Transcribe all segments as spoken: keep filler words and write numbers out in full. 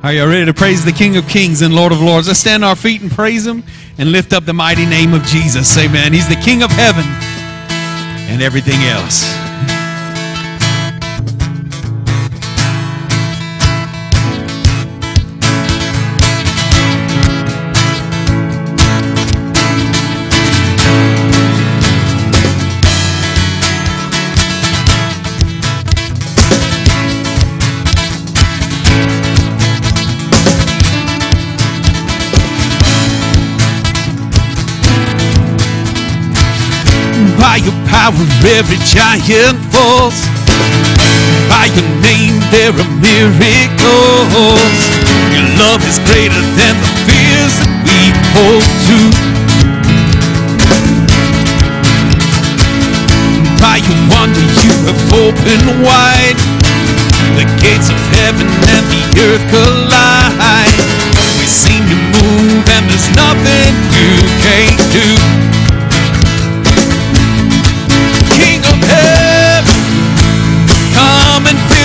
Are you ready to praise the King of Kings and Lord of Lords? Let's stand on our feet and praise Him and lift up the mighty name of Jesus. Amen. He's the King of heaven and everything else. By your power every giant falls. By your name there are miracles. Your love is greater than the fears that we hold to. By your wonder you have opened wide the gates of heaven and the earth collide. We've seen you move and there's nothing you can't do.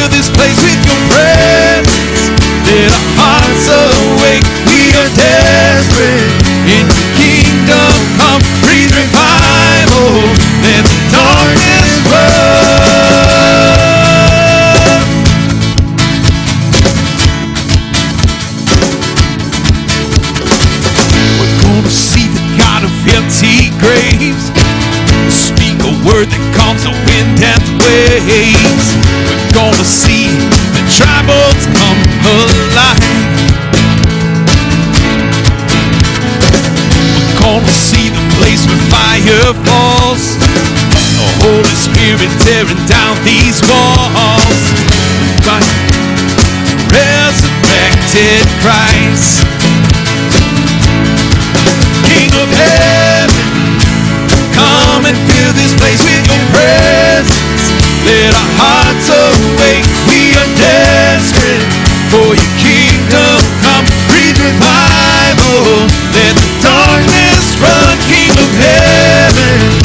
This place with your presence, let our hearts awake. We are desperate in your kingdom come. Breathe revival, let the darkness burn. We're gonna see the God of empty graves speak a word that calms the wind and the waves. Gonna see the tribals come alive. We're gonna see the place where fire falls. The Holy Spirit tearing down these walls. By resurrected Christ, King of heaven, come and fill this place with your presence. Let our hearts awake, we are desperate for your kingdom come. Breathe revival, let the darkness run. King of heaven,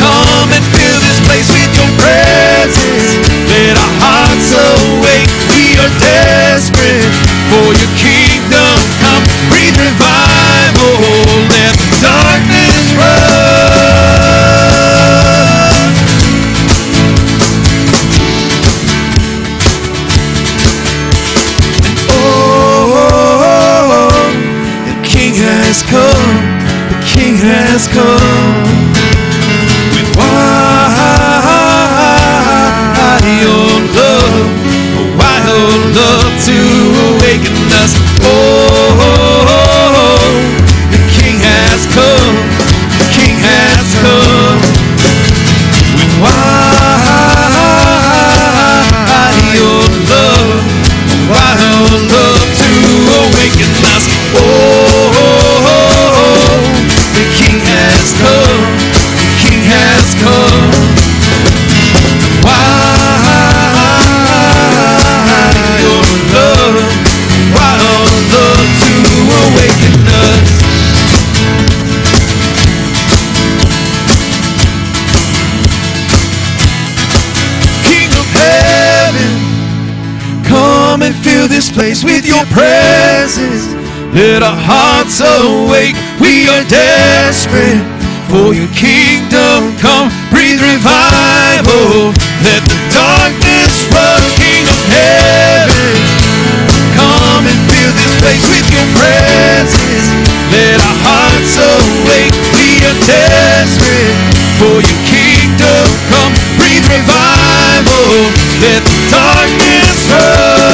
come and fill this place with your presence. Let our hearts awake, we are desperate for your kingdom come. Breathe revival, let the darkness run. Come, the King has come with wild love, a wild love to awaken us. Oh, oh, oh, oh, the King has come, the King has come with wild love, a wild love to awaken us. Oh. The King has come. Why your love, why all love to awaken us? King of heaven, come and fill this place with your presence. Let our hearts awake, we are desperate for your kingdom come. Breathe revival, let the darkness run. King of heaven, come and fill this place with your presence. Let our hearts awake, we are desperate for your kingdom come. Breathe revival, let the darkness run.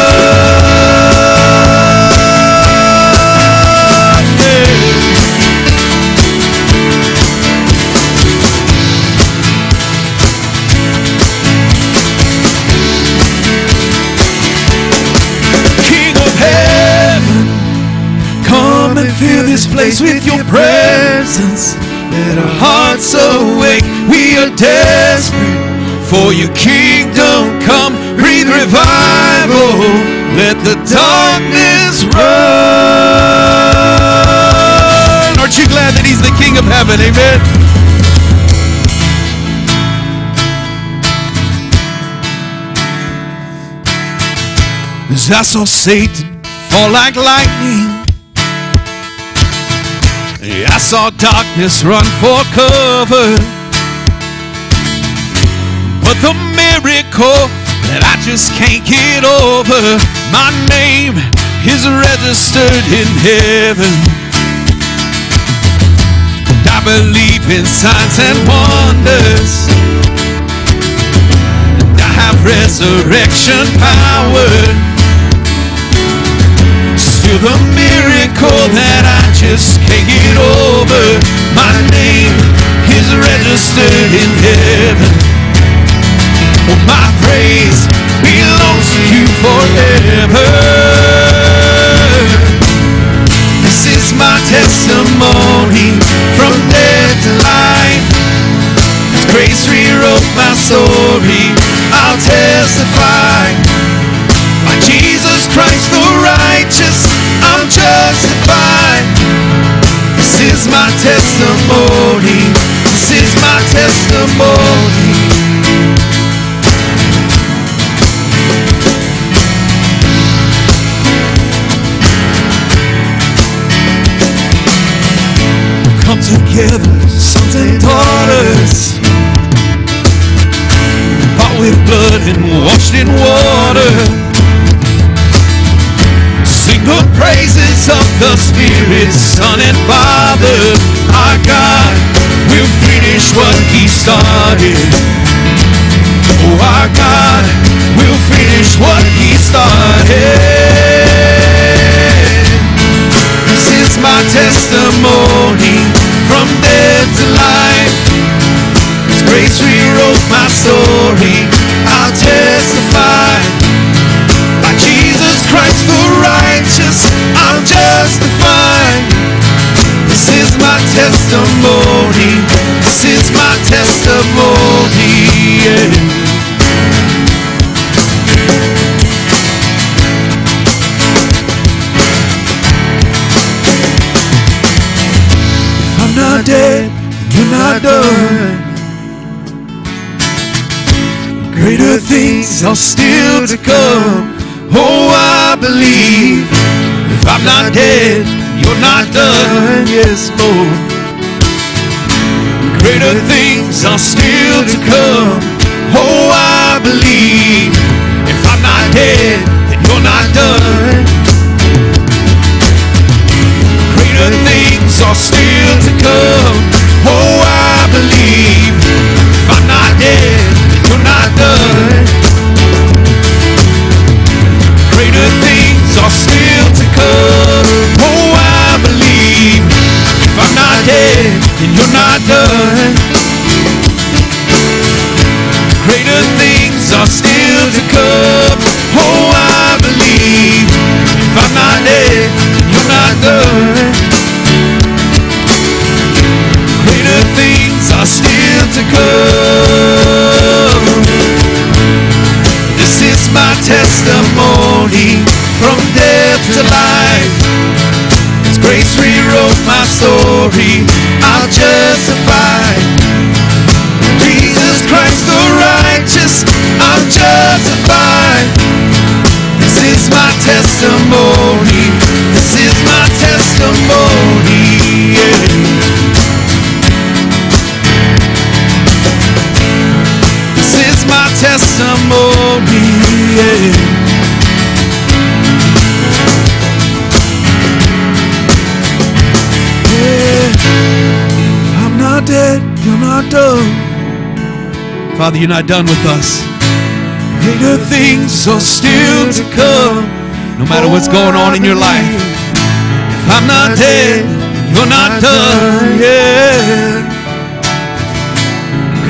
Fill this place with your presence. Let our hearts awake. We are desperate for your kingdom come. Breathe revival. Let the darkness run. of heaven. Amen. As I saw Satan fall like lightning, I saw darkness run for cover. But the miracle that I just can't get over, my name is registered in heaven. I believe in signs and wonders, and I have resurrection power. Still the miracle that I just can't get over, my name is registered in heaven. Oh, my praise belongs to you forever. This is my testimony, from death to life. As grace rewrote my story, I'll testify. By Jesus Christ the righteous, I'm justified. This is my testimony, this is my testimony. Together, sons and daughters, bought with blood and washed in water, sing the praises of the Spirit, Son and Father. Our God will finish what He started. Oh, our God will finish what He started. This is my testimony, from death to life. His grace rewrote my story, I'll testify. By Jesus Christ the righteous, I'm justified. This is my testimony, this is my testimony, yeah. Dead, you're not done. Greater things are still to come. Oh, I believe. If I'm not dead, you're not done. Yes, Lord. Greater things are still to come. Oh, I believe. If I'm not dead, then you're not done. Things are still to come. Oh, I believe. If I'm not dead, you're not done. Greater things are still to come. Oh, I believe. If I'm not dead, then you're not done. Greater things are still to come. Oh, I believe. If I'm not dead, you're not done. Things are still to come. This is my testimony, from death to life. His grace rewrote my story, I'll justify. Jesus Christ the righteous, I'm justified. This is my testimony, this is my testimony, yeah. Testimony, yeah. Yeah. I'm not dead, you're not done. Father, you're not done with us. Greater things are still to come. No matter what's going on in your life, if I'm not dead, you're not done, yeah.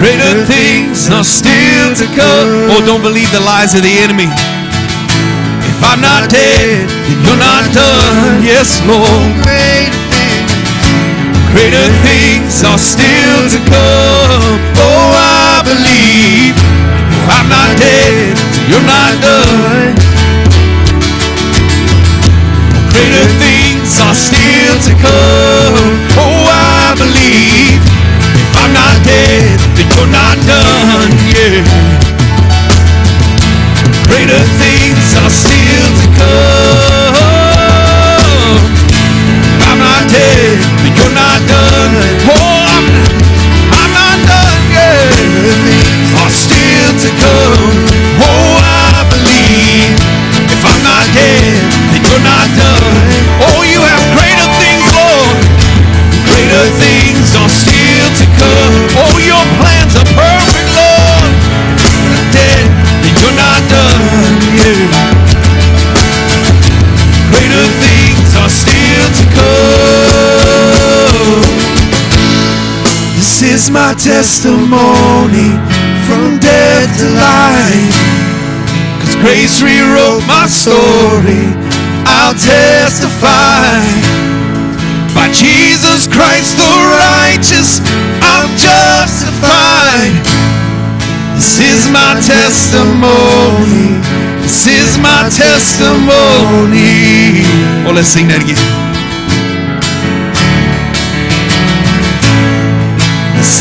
Greater things are still to come. Oh, don't believe the lies of the enemy. If I'm not dead, then you're not done. Yes, Lord. Greater things are still to come. Oh, I believe. If I'm not dead, then you're not done. Greater things are still to come. Oh, I believe. is my testimony from death to life. 'Cause grace rewrote my story, I'll testify. By Jesus Christ the righteous, I'm justified. This is my testimony. This is my testimony. Oh, let's sing that again. This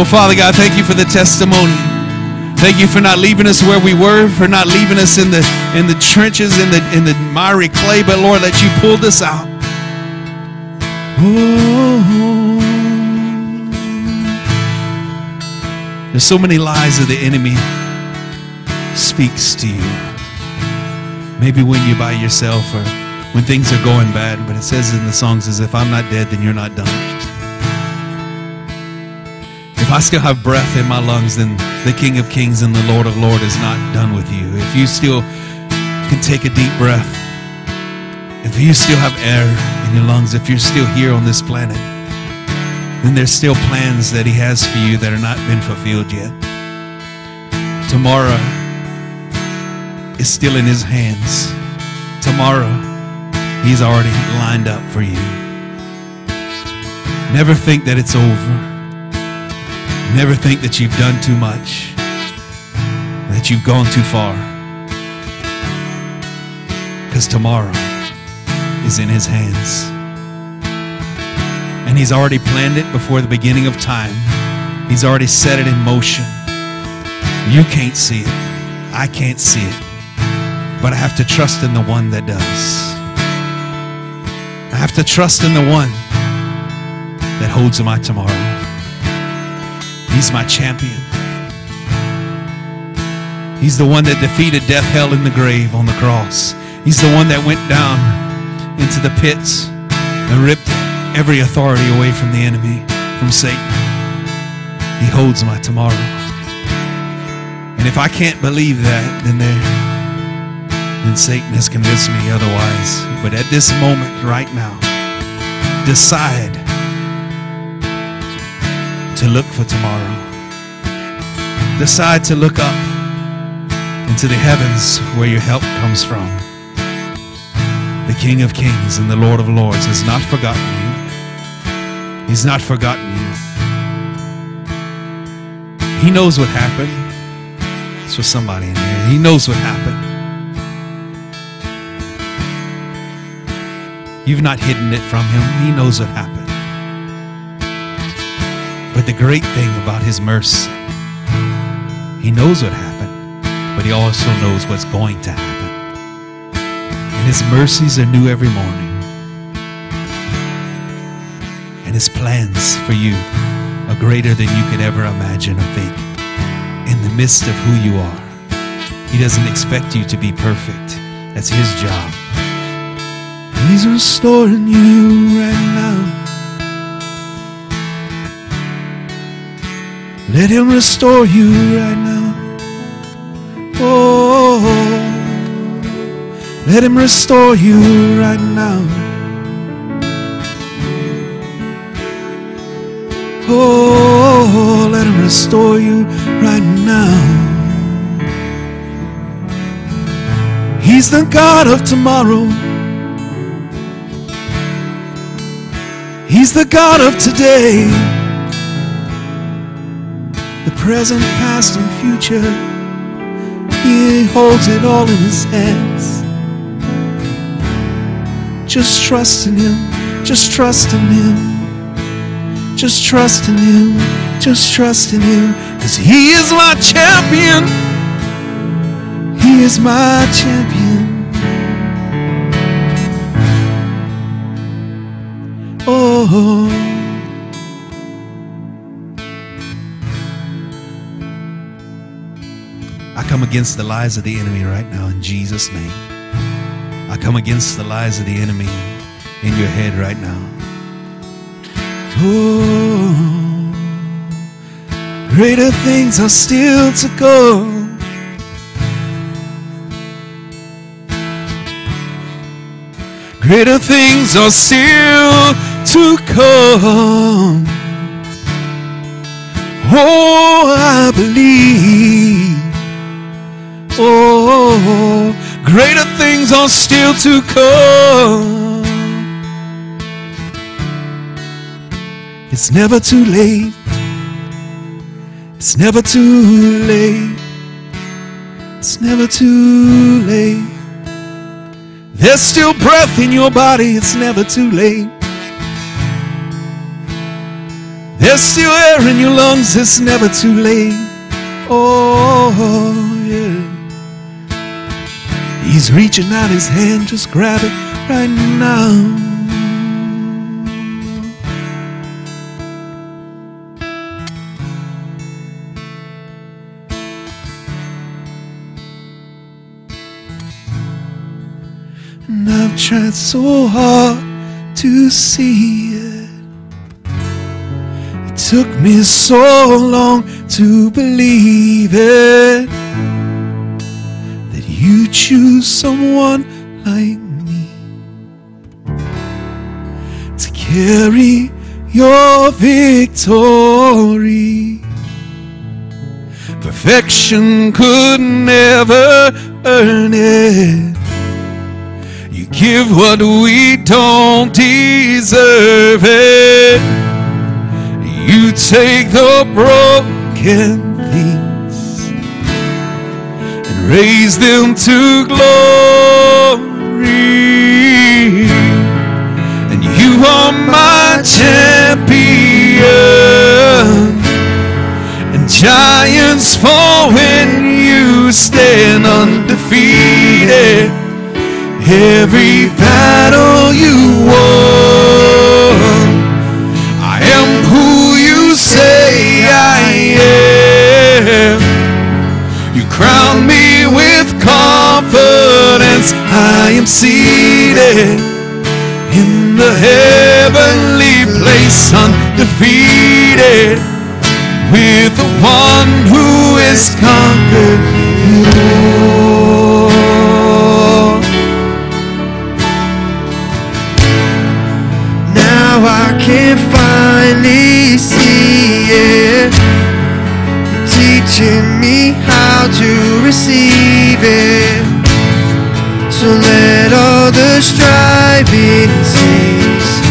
Oh, Father God, thank you for the testimony. Thank you for not leaving us where we were, for not leaving us in the in the trenches, in the in the miry clay, but Lord, that you pulled us out. Oh, there's so many lies of the enemy speaks to you. Maybe when you're by yourself or when things are going bad, but it says in the songs, as if I'm not dead, then you're not done. If I still have breath in my lungs, then the King of Kings and the Lord of Lords is not done with you. If you still can take a deep breath, if you still have air in your lungs, if you're still here on this planet, then there's still plans that he has for you that are not been fulfilled yet. Tomorrow is still in his hands. Tomorrow, he's already lined up for you. Never think that it's over. Never think that you've done too much, that you've gone too far, because tomorrow is in his hands. And he's already planned it before the beginning of time. He's already set it in motion. You can't see it. I can't see it. But I have to trust in the one that does. I have to trust in the one that holds my tomorrow. He's my champion. He's the one that defeated death, hell, and the grave on the cross. He's the one that went down into the pits and ripped every authority away from the enemy, from Satan. He holds my tomorrow. And if I can't believe that, then there, then Satan has convinced me otherwise. But at this moment, right now, decide to look for tomorrow. Decide to look up into the heavens where your help comes from. The King of Kings and the Lord of Lords has not forgotten you. He's not forgotten you. He knows what happened. It's for somebody in here. He knows what happened. You've not hidden it from him. He knows what happened. But the great thing about his mercy, he knows what happened, but he also knows what's going to happen. And his mercies are new every morning. And his plans for you are greater than you could ever imagine or think. In the midst of who you are, he doesn't expect you to be perfect. That's his job. He's restoring you right now. Let him restore you right now. Oh, let him restore you right now. Oh, let him restore you right now. He's the God of tomorrow. He's the God of today. The present, past, and future, he holds it all in his hands. Just trust in him, just trust in him, just trust in him, just trust in him, 'cause he is my champion, he is my champion. Oh. come against the lies of the enemy right now in Jesus' name. I come against the lies of the enemy in your head right now. Oh, greater things are still to go. Greater things are still to come. Oh, I believe. Oh, greater things are still to come. It's never too late. It's never too late. It's never too late. There's still breath in your body, it's never too late. There's still air in your lungs, it's never too late. Oh, yeah. He's reaching out his hand, just grab it right now. Tried so hard to see it. It took me so long to believe it, that you choose someone like me to carry your victory. Perfection could never earn it. You give what we don't deserve it. You take the broken things and raise them to glory. And you are my champion, and giants fall when you stand undefeated. Every battle you won, I am who you say I am. You crown me with confidence. I am seated in the heavenly place, undefeated, with the one who is conquered you. I can finally see it. You're teaching me how to receive it. So let all the striving cease.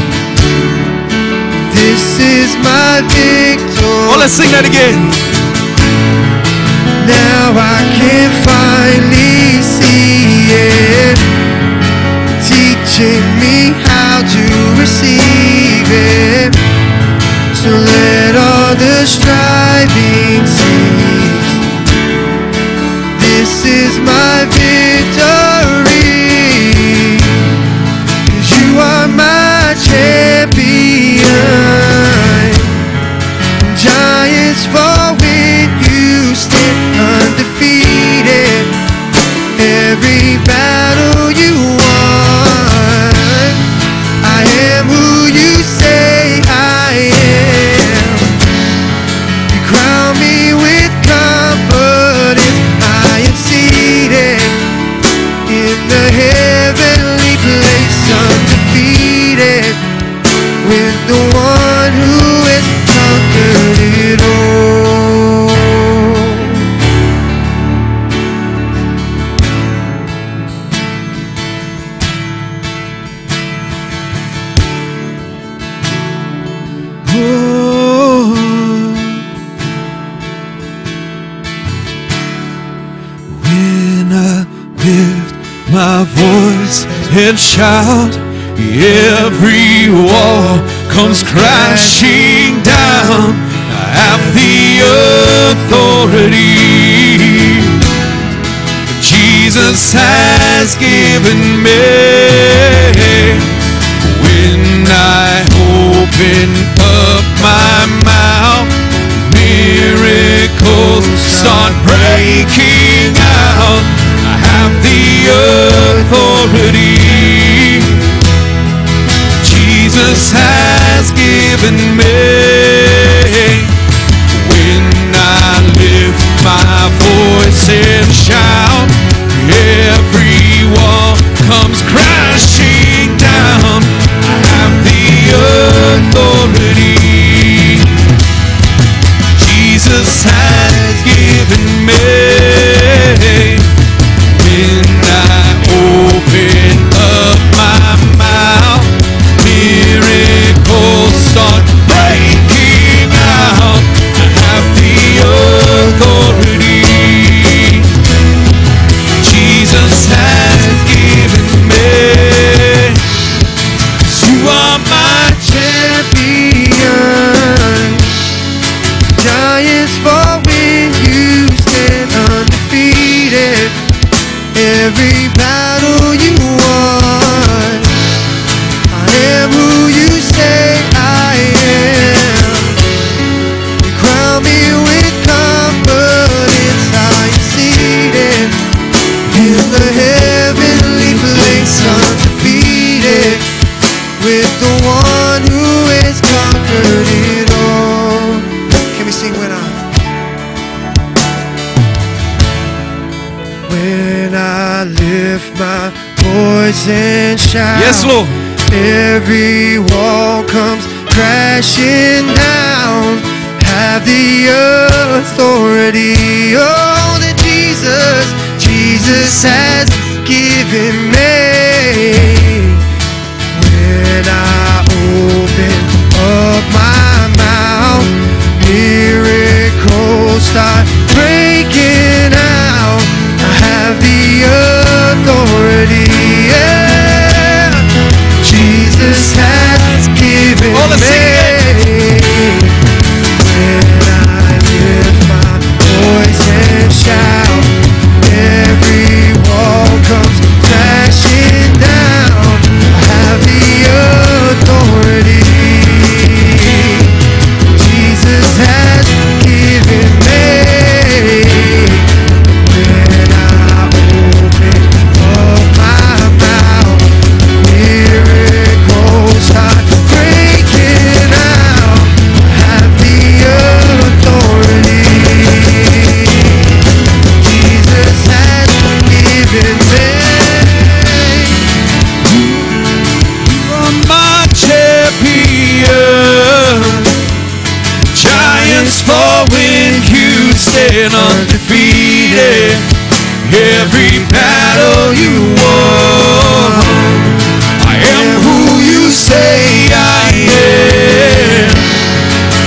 This is my victory. Oh, let's sing that again. Now I can finally see it. You're teaching me how to receive. So let all the striving cease. This is my victory. You are my champion. Giants fall when you stand undefeated. Every battle you won, I am who you say. And shout, every wall comes crashing down. I have the authority Jesus has given me. When I open up my mouth, miracles start breaking out. authority. Jesus has given me. When I lift my voice and shout, every wall comes crashing down. I have the authority Jesus has given me. When I open up my mouth, miracles start breaking out. I have the authority Jesus has given me. You are my champion. Giants fall when you stand undefeated. Every battle you won, I am who you say I am. You crown me with confidence, I am seated in the heavenly place, undefeated, with the one who has conquered it all. Can we sing when I? When I lift my voice and shout, yes, Lord, every wall comes crashing down. Have the authority, oh, that Jesus, Jesus has given me. When I open up my mouth, miracles start breaking out. Have the authority, yeah. Jesus has given all me. When I lift my voice and shout, every wall comes crashing down. I have the authority Jesus has given me. Undefeated, every battle you won, I am who you say I am.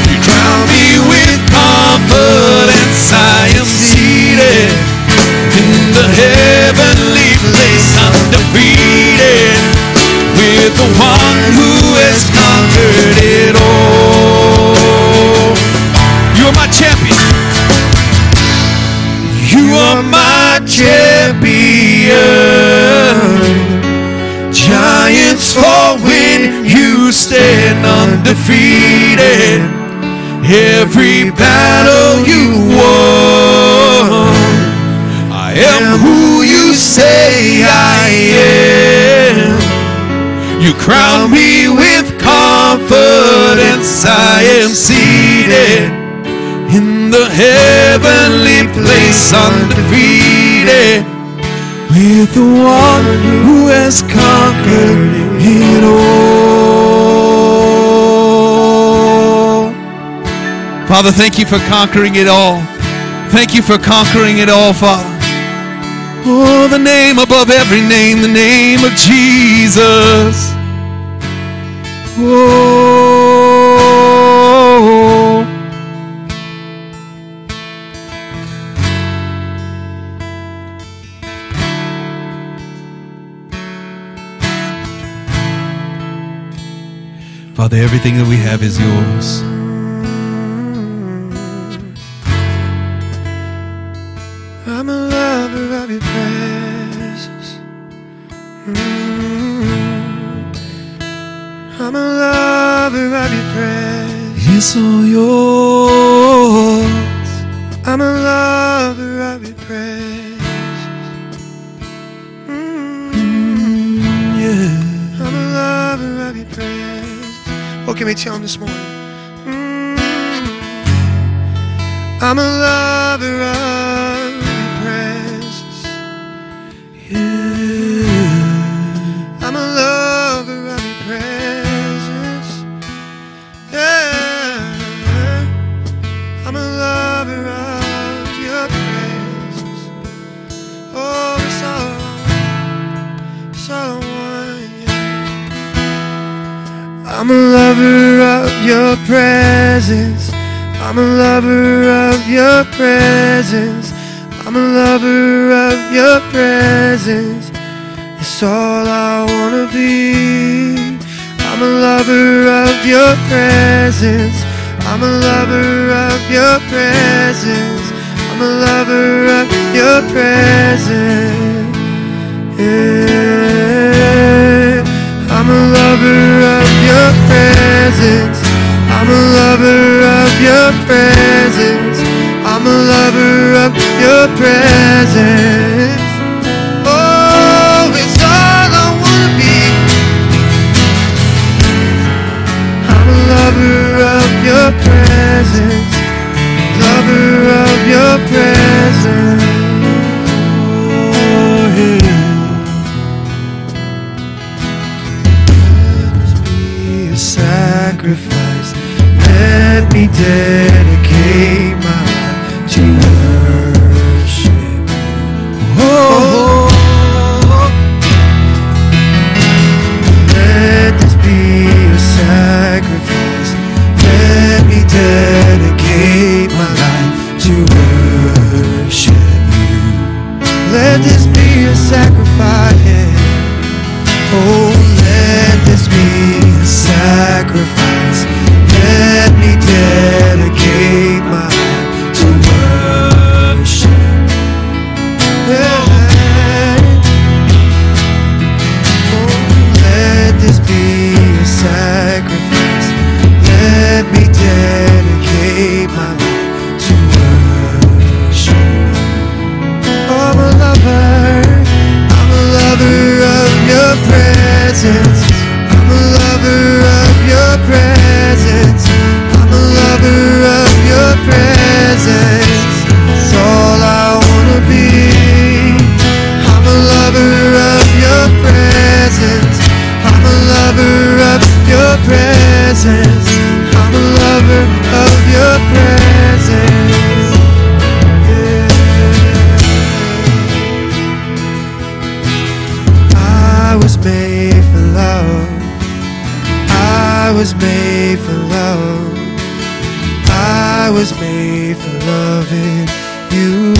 You crown me with confidence, I am seated in the heavenly place, undefeated, with the one who has conquered it all. You're my champion. You are my champion. Giants fall when you stand undefeated. Every battle you won, I am who you say I am. You crown me with confidence, I am seated in the heavenly place, undefeated, with the one who has conquered it all. Father, thank you for conquering it all. Thank you for conquering it all, Father. Oh, the name above every name, the name of Jesus. Oh. Father, everything that we have is yours. I'm a lover of your presence. I'm a lover of your presence. It's all yours. I'm a lover of your presence. Can we tell him this morning? Mm-hmm. I'm a lover of your presence. You. I'm a lover of your presence. Yeah. I'm a lover of your presence. Oh, it's all, it's all. I'm a lover of your presence. I'm a lover of your presence. I'm a lover of your presence. It's all I wanna be. I'm a lover of your presence. I'm a lover of your presence. I'm a lover of your presence. Yeah. I'm a lover of your presence. I'm a lover of your presence. I'm a lover of your presence. Oh, it's all I wanna be. I'm a lover of your presence. Lover of your presence. Oh, yeah. Sacrifice. Let me dedicate my life to worship. Oh, let this be a sacrifice. Let me dedicate my life to worship you. Let this be a sacrifice. Oh, let this be a sacrifice. Let me dedicate my life to worship. Yeah. Oh, let this be a sacrifice. Let me dedicate my life to worship. I'm a lover. I'm a lover of your presence. I'm a lover of your presence. I'm a lover of your presence. It's all I wanna be. I'm a lover of your presence. I'm a lover of your presence. I'm a lover of your presence. Yeah. I was made for love. I was made for love. I was made for loving you.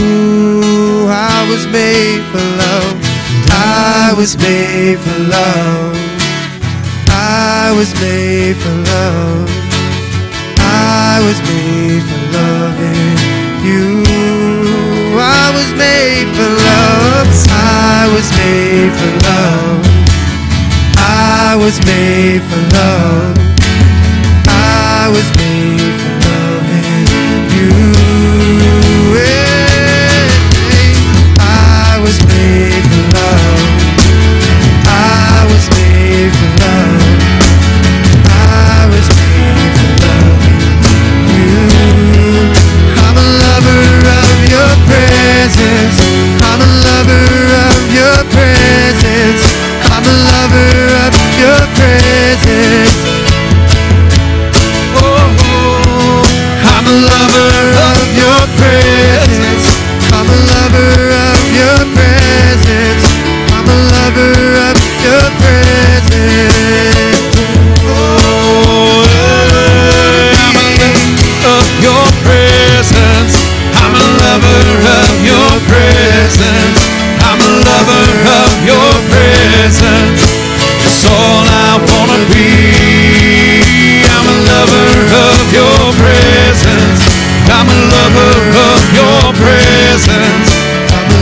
I was made for love. I was made for love. I was made for love. I was made for loving you. I was made for love. I was made for love. I was made for love. I was made for loving you. I was made for love. I was made for love. I was made for loving you. I'm a lover of your presence. I'm a lover of your presence. I'm a lover of your presence. Oh, I'm a lover of your presence. I'm a lover of your presence. I'm a lover of your presence. Oh, I'm a lover of your presence. I'm a lover of your presence. I'm a lover of your presence. It's all I wanna be. I'm a lover of your presence. I'm a lover of your presence. I'm a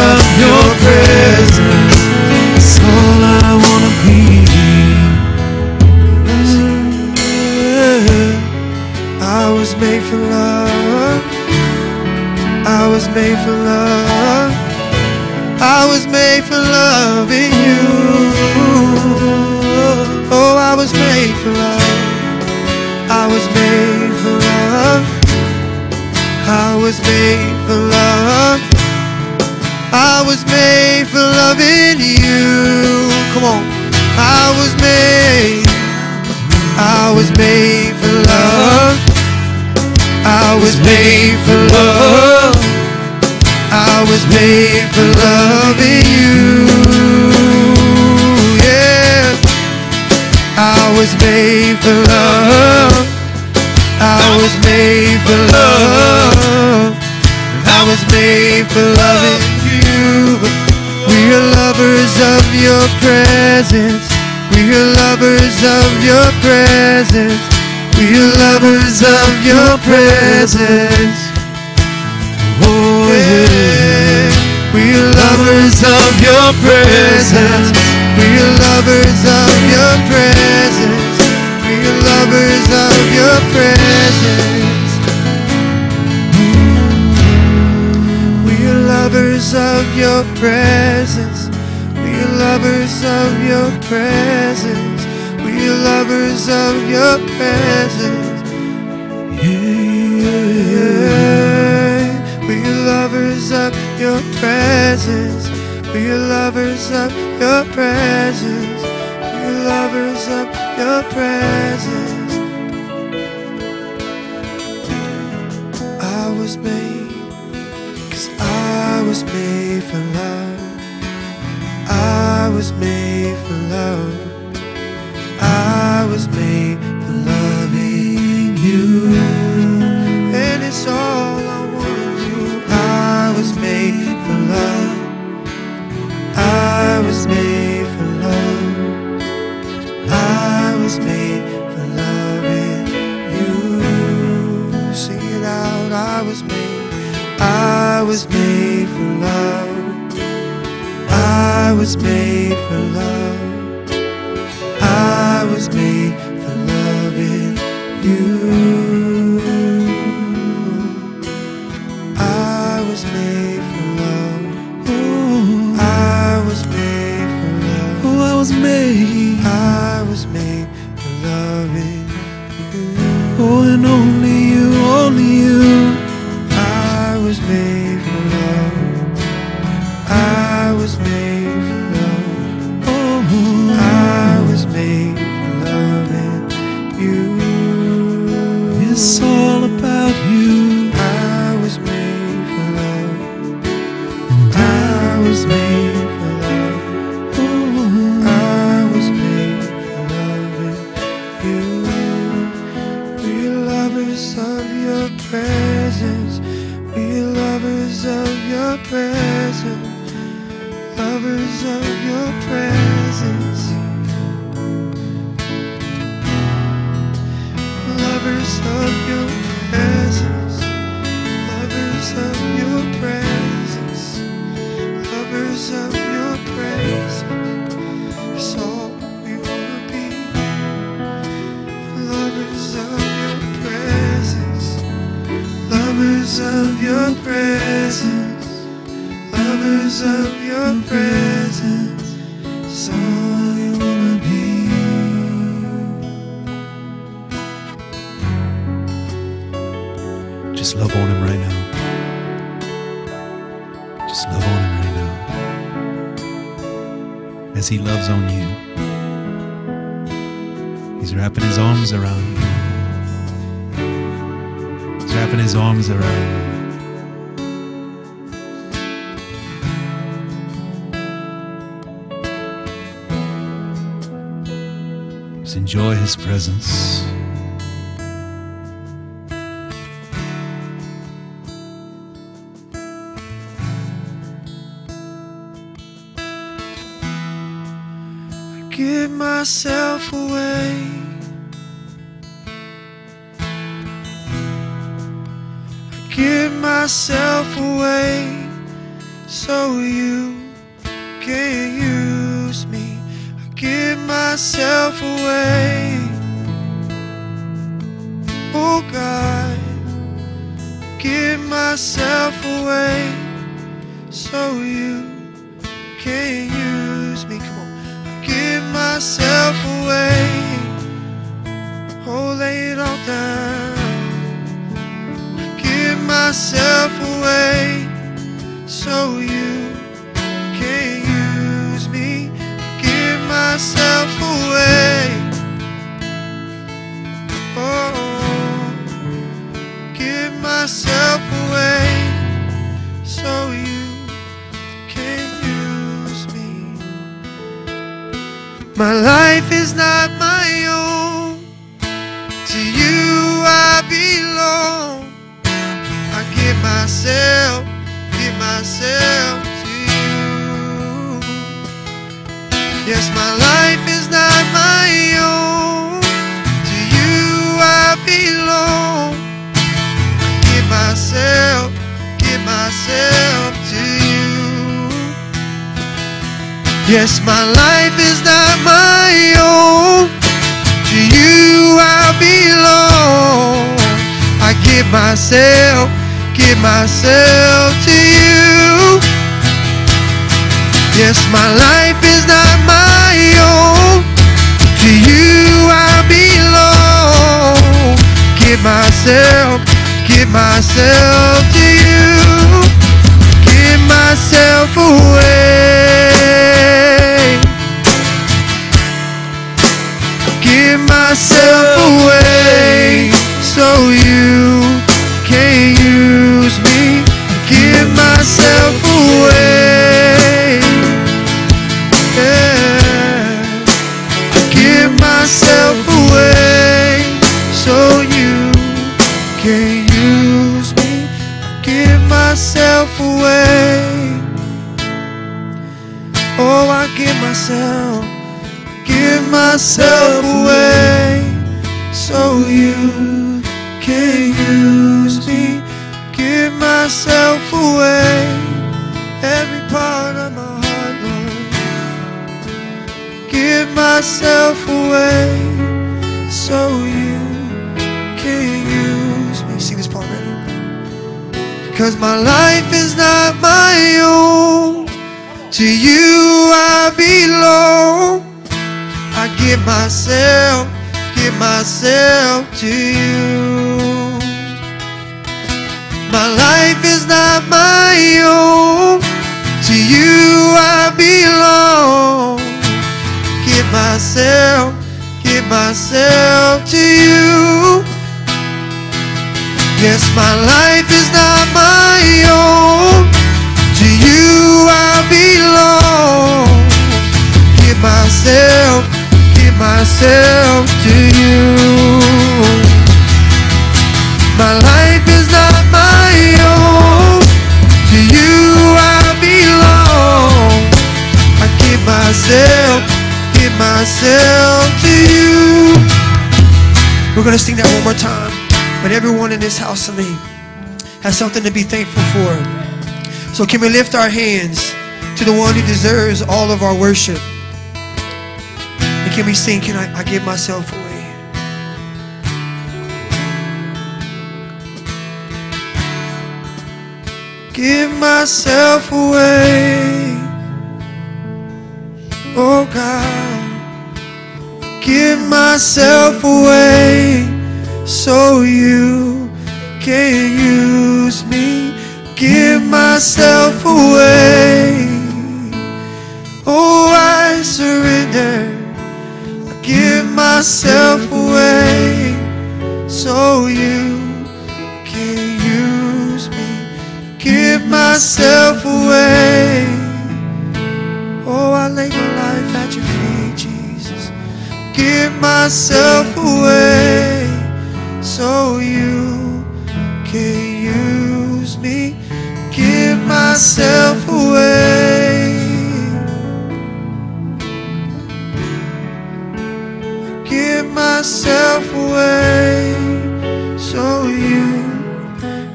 lover of your presence. It's all I wanna be. I was made for love. I was made for love. I was made for loving you. Oh, I was made for love. was made for love. I was made for loving you. Come on. I was made. I was made for love. I was made for love. I was made for loving you. Yeah. I was made for love. I was made for love. I was made for loving you. We are lovers of your presence. We are lovers of your presence. We are lovers of your presence. Oh yeah. We are lovers of your presence. We are lovers of your presence. We are lovers of your presence. We are lovers of your presence. We are lovers of your presence. We are lovers of your presence. Yeah. We are lovers of your presence. We are lovers of your presence. We are lovers of your presence. I was made, 'cause I was made for love. I was made for love. I was made for loving you. And it's all I wanna do. I was made for love. I was made for love. I was made for loving you. Sing it out. I was made. I was made for love. I was made for love. I was made for loving you. I was made for love. Ooh. I was made for love. Ooh, I was made. I was made for loving you. Oh, and only you, only you. I was made for love. I was made. It's all about you. I was made for love. And I was made for love. Ooh. I was made for loving you. We are lovers of your presence. We are lovers of your presence. Lovers of your presence. Lovers of your presence, lovers of your presence, lovers of your presence, it's all we wanna be. Lovers of your presence, lovers of your presence, lovers of your presence, it's all we wanna be. Just love on him right now. Just love on him right now. As he loves on you, he's wrapping his arms around you. He's wrapping his arms around you. Just enjoy his presence. Give myself away. I give myself away so you can use me. I give myself away. Oh God, I give myself away so you can use me. Come on. Myself away, oh, lay it all down. I give myself life is not my own. To you I belong. I give myself, give myself to you. Yes, my life is not my own. To you I belong. I give myself, give myself to you. Yes, my life is not my own. To you I belong. I give myself, give myself to you. Yes, my life is not my own. To you I belong. Give myself, give myself to you. Give myself away. Give myself away so you can use me. Give myself away. Yeah. Give myself away so you can use me. Give myself away. Oh, I give myself. Give myself away so you can use me. Give myself away, every part of my heart, Lord. Give myself away so you can use me. Sing this part ready? Because my life is not my own. To you I belong. I give myself, give myself to you. My life is not my own. To you I belong. Give myself, give myself to you. Yes, my life is not my own. To you I belong. Give myself, myself to you. My life is not my own. To you I belong. I give myself, give myself to you. We're going to sing that one more time. But everyone in this house to me has something to be thankful for. So can we lift our hands to the one who deserves all of our worship? Can we sing, can I, I give myself away? Give myself away. Oh God, give myself away so you can use me. Give myself away. Oh, I surrender. Give myself away so you can use me. Give myself away. Oh, I lay my life at your feet, Jesus. Give myself away so you can use me. Give myself away. Give myself away so you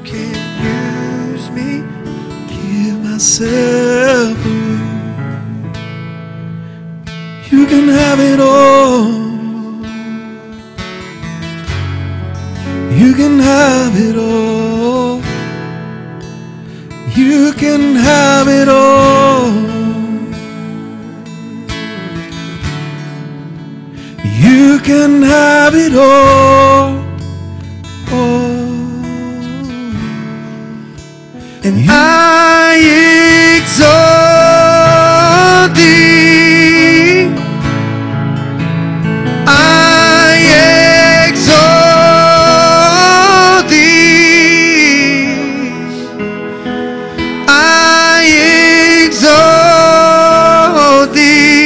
can use me. Give myself away. You can have it all. You can have it all. You can have it all. You can have it all, all. And you. I exalt thee. I exalt thee. I exalt thee.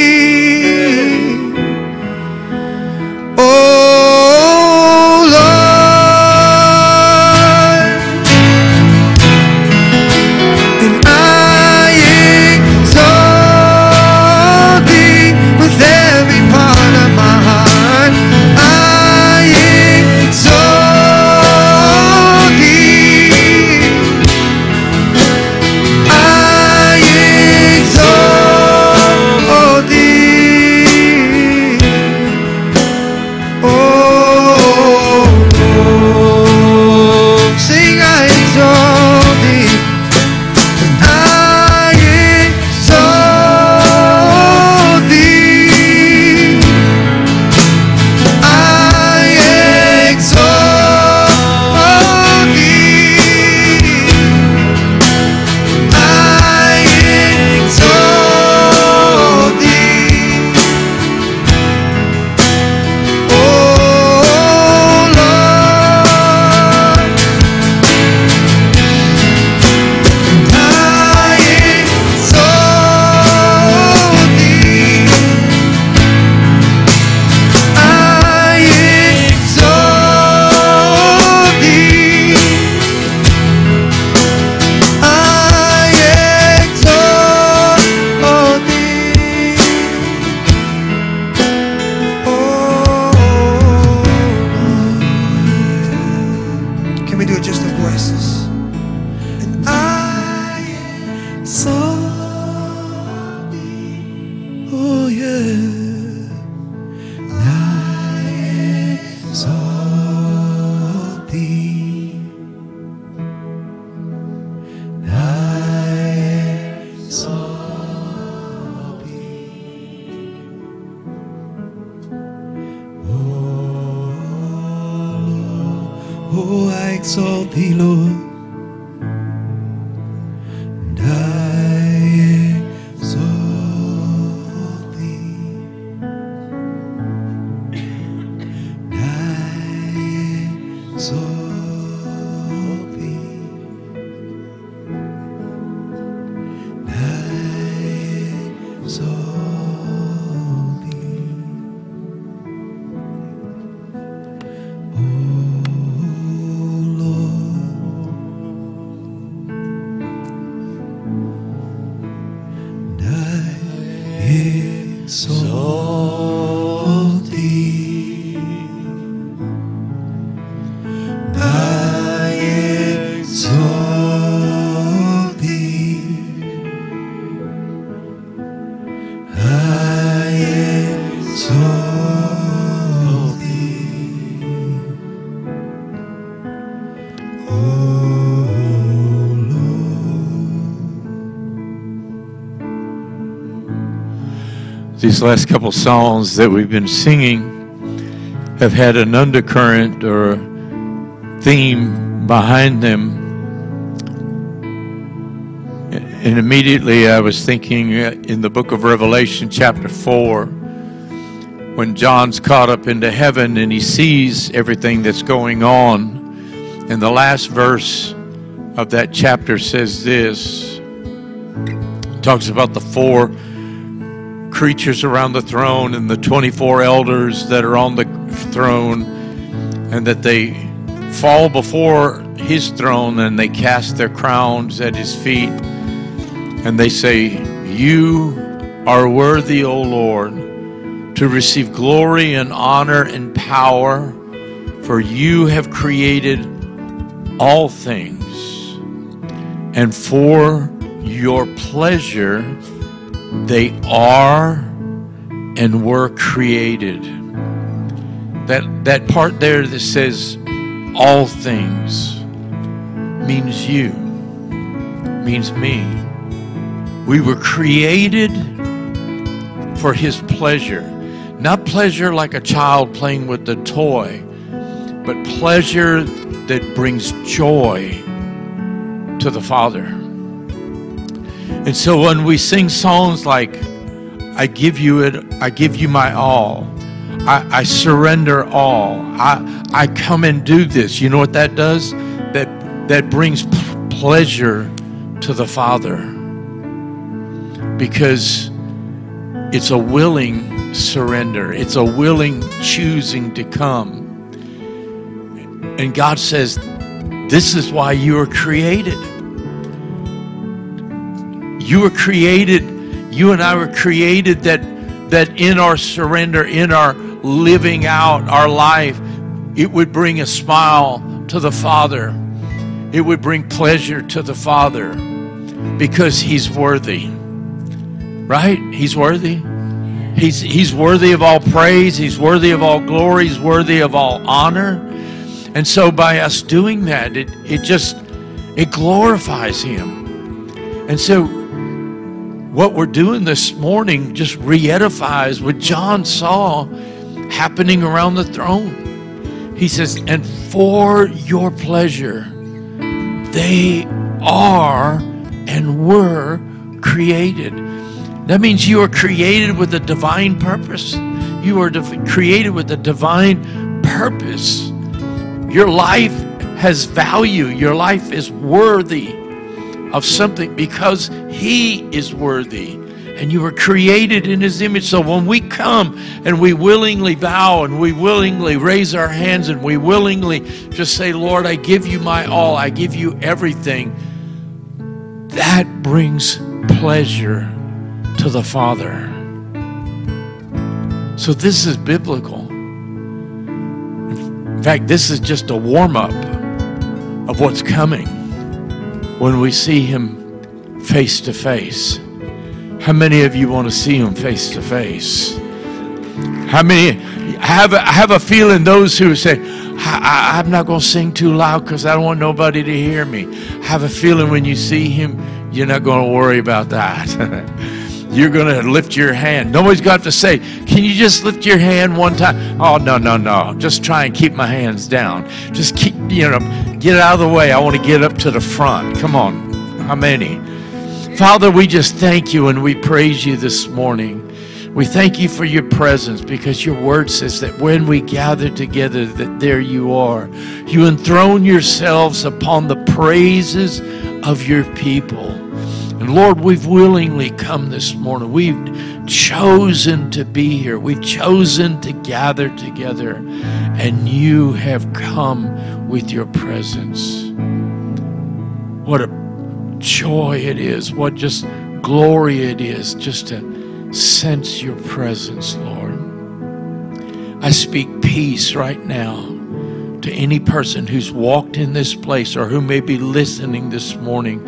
Oh, I exalt thee, Lord, and I exalt thee, and I exalt thee, and I exalt thee. Exalt thee, and I exalt thee, I exalt thee, oh. These last couple songs that we've been singing have had an undercurrent or theme behind them. And immediately I was thinking in the book of Revelation chapter four, when John's caught up into heaven and he sees everything that's going on. And the last verse of that chapter says this. It talks about the four creatures around the throne and the twenty-four elders that are on the throne, and that they fall before his throne and they cast their crowns at his feet, and they say, "You are worthy, O Lord, to receive glory and honor and power, for you have created all things, and for your pleasure they are and were created." That that part there that says all things means you, means me. We were created for his pleasure. Not pleasure like a child playing with a toy, but pleasure that brings joy to the Father. And so when we sing songs like, I give you it, I give you my all, I, I surrender all, I, I come and do this, you know what that does? That, that brings pleasure to the Father, because it's a willing surrender. It's a willing choosing to come. And God says, this is why you are created. You were created, you and I were created that that in our surrender, in our living out our life, it would bring a smile to the Father. It would bring pleasure to the Father, because he's worthy. Right? He's worthy. He's, he's worthy of all praise. He's worthy of all glory. He's worthy of all honor. And so by us doing that, it, it just, it glorifies him. And so what we're doing this morning just re-edifies what John saw happening around the throne. He says, and for your pleasure, they are and were created. That means you are created with a divine purpose. You are created with a divine purpose. Your life has value. Your life is worthy of something, because he is worthy, and you were created in his image. So when we come and we willingly bow and we willingly raise our hands and we willingly just say, Lord, I give you my all, I give you everything, that brings pleasure to the Father. So this is biblical. In fact, this is just a warm-up of what's coming when we see him face to face. How many of you want to see him face to face? How many have I have a feeling those who say, I, I, I'm not going to sing too loud because I don't want nobody to hear me. I have a feeling when you see him, you're not going to worry about that. you're going to lift your hand. Nobody's got to say, can you just lift your hand one time? Oh, no, no, no. Just try and keep my hands down. Just keep, you know, get out of the way. I want to get up to the front. Come on. How many? Father, we just thank you and we praise you this morning. We thank you for your presence, because your word says that when we gather together, that there you are. You enthrone yourselves upon the praises of your people. And Lord, we've willingly come this morning. We've chosen to be here. We've chosen to gather together. And you have come with your presence. What a joy it is. What just glory it is just to sense your presence, Lord. I speak peace right now to any person who's walked in this place or who may be listening this morning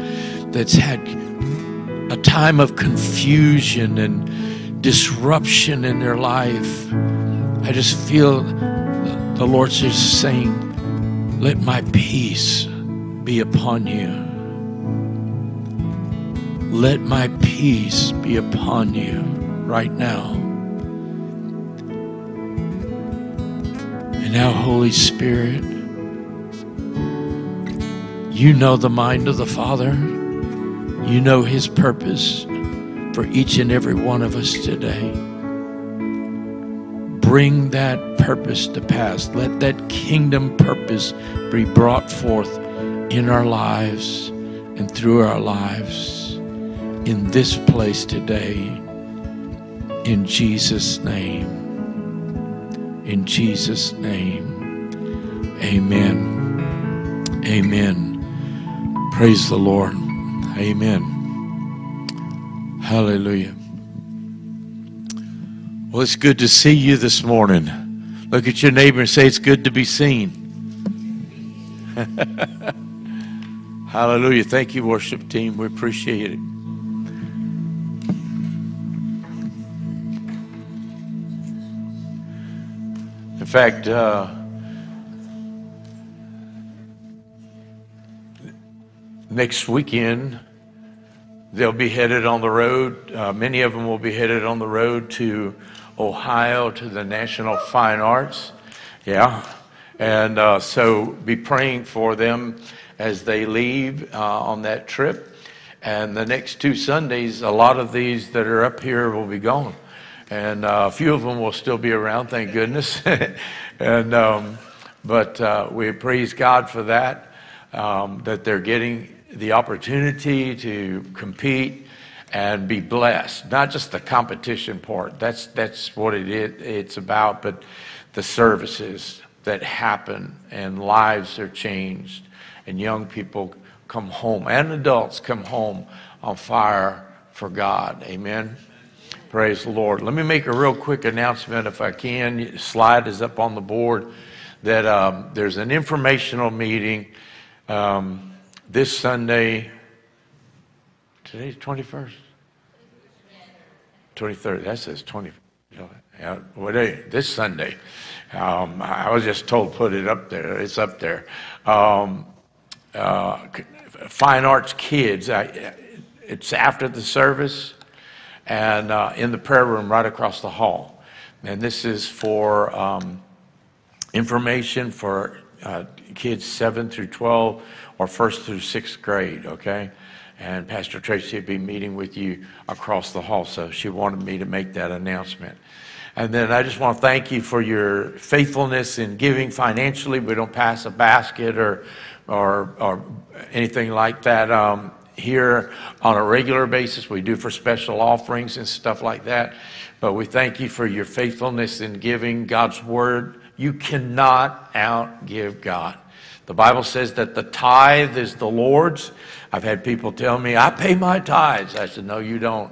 that's had a time of confusion and disruption in their life. I just feel the Lord's just saying, let my peace be upon you. Let my peace be upon you right now. And now, Holy Spirit, you know the mind of the Father. You know his purpose for each and every one of us today. Bring that purpose to pass. Let that kingdom purpose be brought forth in our lives and through our lives. In this place today, in Jesus' name, in Jesus' name, amen, amen, praise the Lord, amen, hallelujah. Well, it's good to see you this morning. Look at your neighbor and say, it's good to be seen. Hallelujah, thank you, worship team, we appreciate it. In fact, uh, next weekend, they'll be headed on the road. Uh, many of them will be headed on the road to Ohio to the National Fine Arts. Yeah. And uh, so be praying for them as they leave uh, on that trip. And the next two Sundays, a lot of these that are up here will be gone. And uh, a few of them will still be around, thank goodness. and um, But uh, we praise God for that, um, that they're getting the opportunity to compete and be blessed. Not just the competition part. That's that's what it, it it's about, but the services that happen and lives are changed. And young people come home, and adults come home on fire for God. Amen. Praise the Lord. Let me make a real quick announcement if I can. Slide is up on the board that um, there's an informational meeting um, this Sunday. Today's twenty-first? twenty-third. That says twenty-first. Yeah, what day? This Sunday. Um, I was just told put it up there. It's up there. Um, uh, Fine Arts Kids. I, it's after the service. And uh, in the prayer room right across the hall. And this is for um, information for uh, kids seven through twelve or first through sixth grade, okay? And Pastor Tracy will be meeting with you across the hall, so she wanted me to make that announcement. And then I just want to thank you for your faithfulness in giving financially. We don't pass a basket or, or, or anything like that. Um, Here on a regular basis, we do for special offerings and stuff like that. But we thank you for your faithfulness in giving God's word. You cannot outgive God. The Bible says that the tithe is the Lord's. I've had people tell me, I pay my tithes. I said, no, you don't.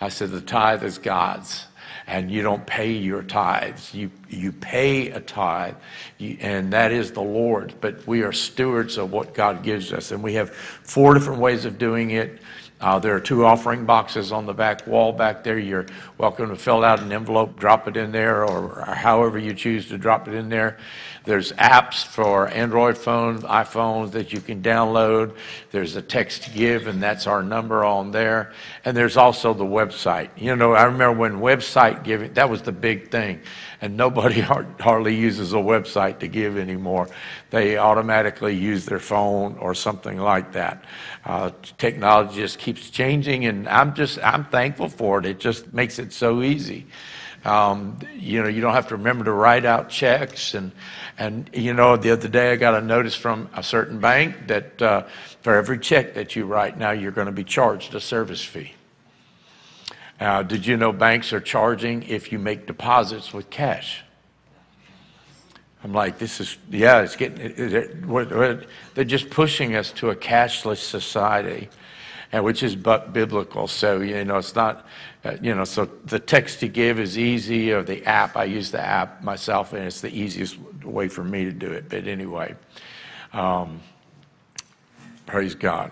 I said, the tithe is God's. And you don't pay your tithes. You you pay a tithe, you, and that is the Lord's. But we are stewards of what God gives us. And we have four different ways of doing it. Uh, there are two offering boxes on the back wall back there. You're welcome to fill out an envelope, drop it in there, or however you choose to drop it in there. There's apps for Android phones, iPhones that you can download. There's a text to give, and that's our number on there. And there's also the website. You know, I remember when website giving, that was the big thing. And nobody hardly uses a website to give anymore. They automatically use their phone or something like that. Uh, technology just keeps changing, and I'm just I'm thankful for it. It just makes it so easy. Um, you know, you don't have to remember to write out checks. And, and you know, the other day I got a notice from a certain bank that uh, for every check that you write now, you're going to be charged a service fee. Uh, did you know banks are charging if you make deposits with cash? I'm like, this is, yeah, it's getting, it, it, they're just pushing us to a cashless society, and which is but biblical. So, you know, it's not, uh, you know, so the text to give is easy, or the app. I use the app myself, and it's the easiest way for me to do it. But anyway, um, praise God.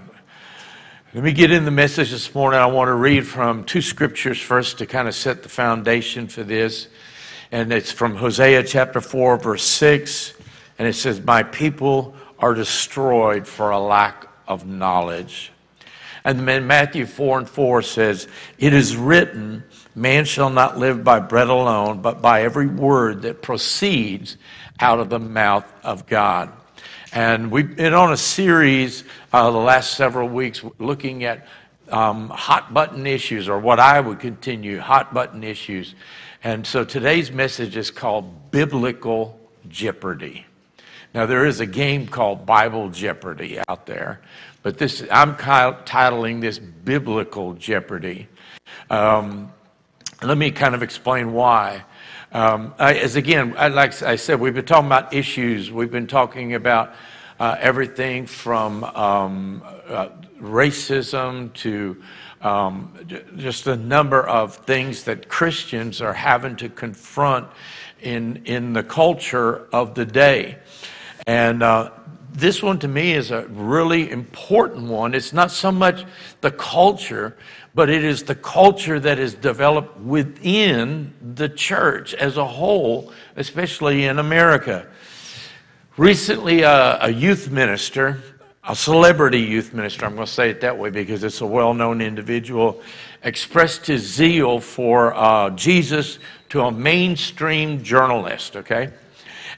Let me get in the message this morning. I want to read from two scriptures first to kind of set the foundation for this. And it's from Hosea chapter four, verse six. And it says, "My people are destroyed for a lack of knowledge." And then Matthew four and four says, "It is written, man shall not live by bread alone, but by every word that proceeds out of the mouth of God." And we've been on a series uh, the last several weeks looking at um, hot button issues, or what I would continue, hot button issues. And so today's message is called Biblical Jeopardy. Now, there is a game called Bible Jeopardy out there, but this I'm titling this Biblical Jeopardy. Um, let me kind of explain why. Um, I, as again, I, like I said, we've been talking about issues. We've been talking about uh, everything from um, uh, racism to um, just a number of things that Christians are having to confront in in the culture of the day. And uh, this one to me is a really important one. It's not so much the culture, but it is the culture that is developed within the church as a whole, especially in America. Recently, uh, a youth minister, a celebrity youth minister, I'm going to say it that way because it's a well-known individual, expressed his zeal for uh, Jesus to a mainstream journalist, okay?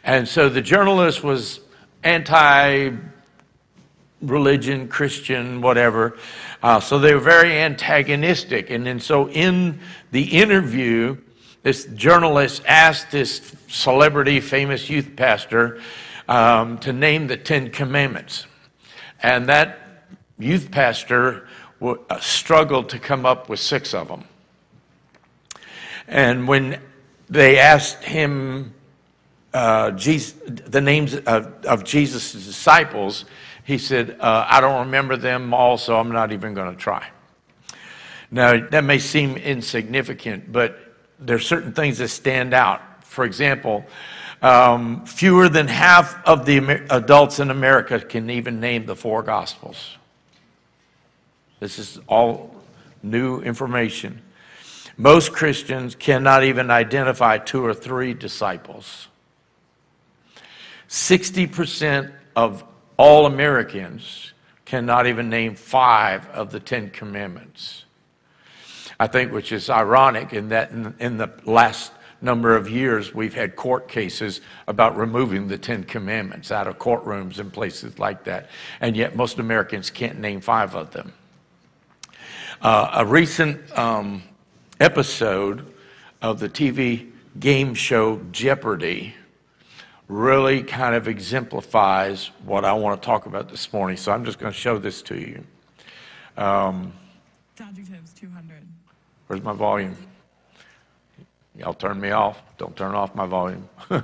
And so the journalist was anti-religion, Christian, whatever. Uh, so they were very antagonistic. And then so in the interview, this journalist asked this celebrity, famous youth pastor um, to name the Ten Commandments. And that youth pastor w- uh, struggled to come up with six of them. And when they asked him uh, Jesus, the names of, of Jesus' disciples, he said, uh, I don't remember them all, so I'm not even going to try. Now, that may seem insignificant, but there are certain things that stand out. For example, um, fewer than half of the Amer- adults in America can even name the four Gospels. This is all new information. Most Christians cannot even identify two or three disciples. sixty percent of all Americans cannot even name five of the Ten Commandments. I think, which is ironic, in that in, in the last number of years, we've had court cases about removing the Ten Commandments out of courtrooms and places like that, and yet most Americans can't name five of them. Uh, a recent um, episode of the T V game show Jeopardy! Really kind of exemplifies what I want to talk about this morning. So I'm just going to show this to you. Um, Adjectives, two hundred. Where's my volume? Y'all turn me off. Don't turn off my volume. You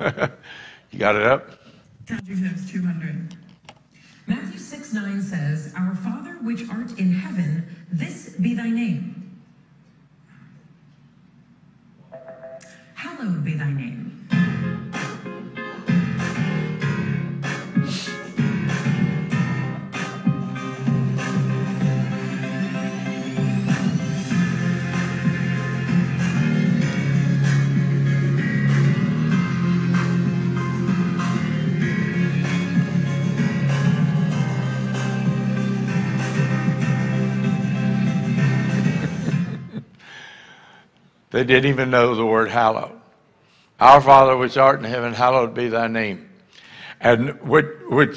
got it up? Adjectives, two hundred. Matthew six nine says, "Our Father which art in heaven, this be thy name. Hallowed be thy name." They didn't even know the word hallowed. Our Father which art in heaven, hallowed be thy name. And what, what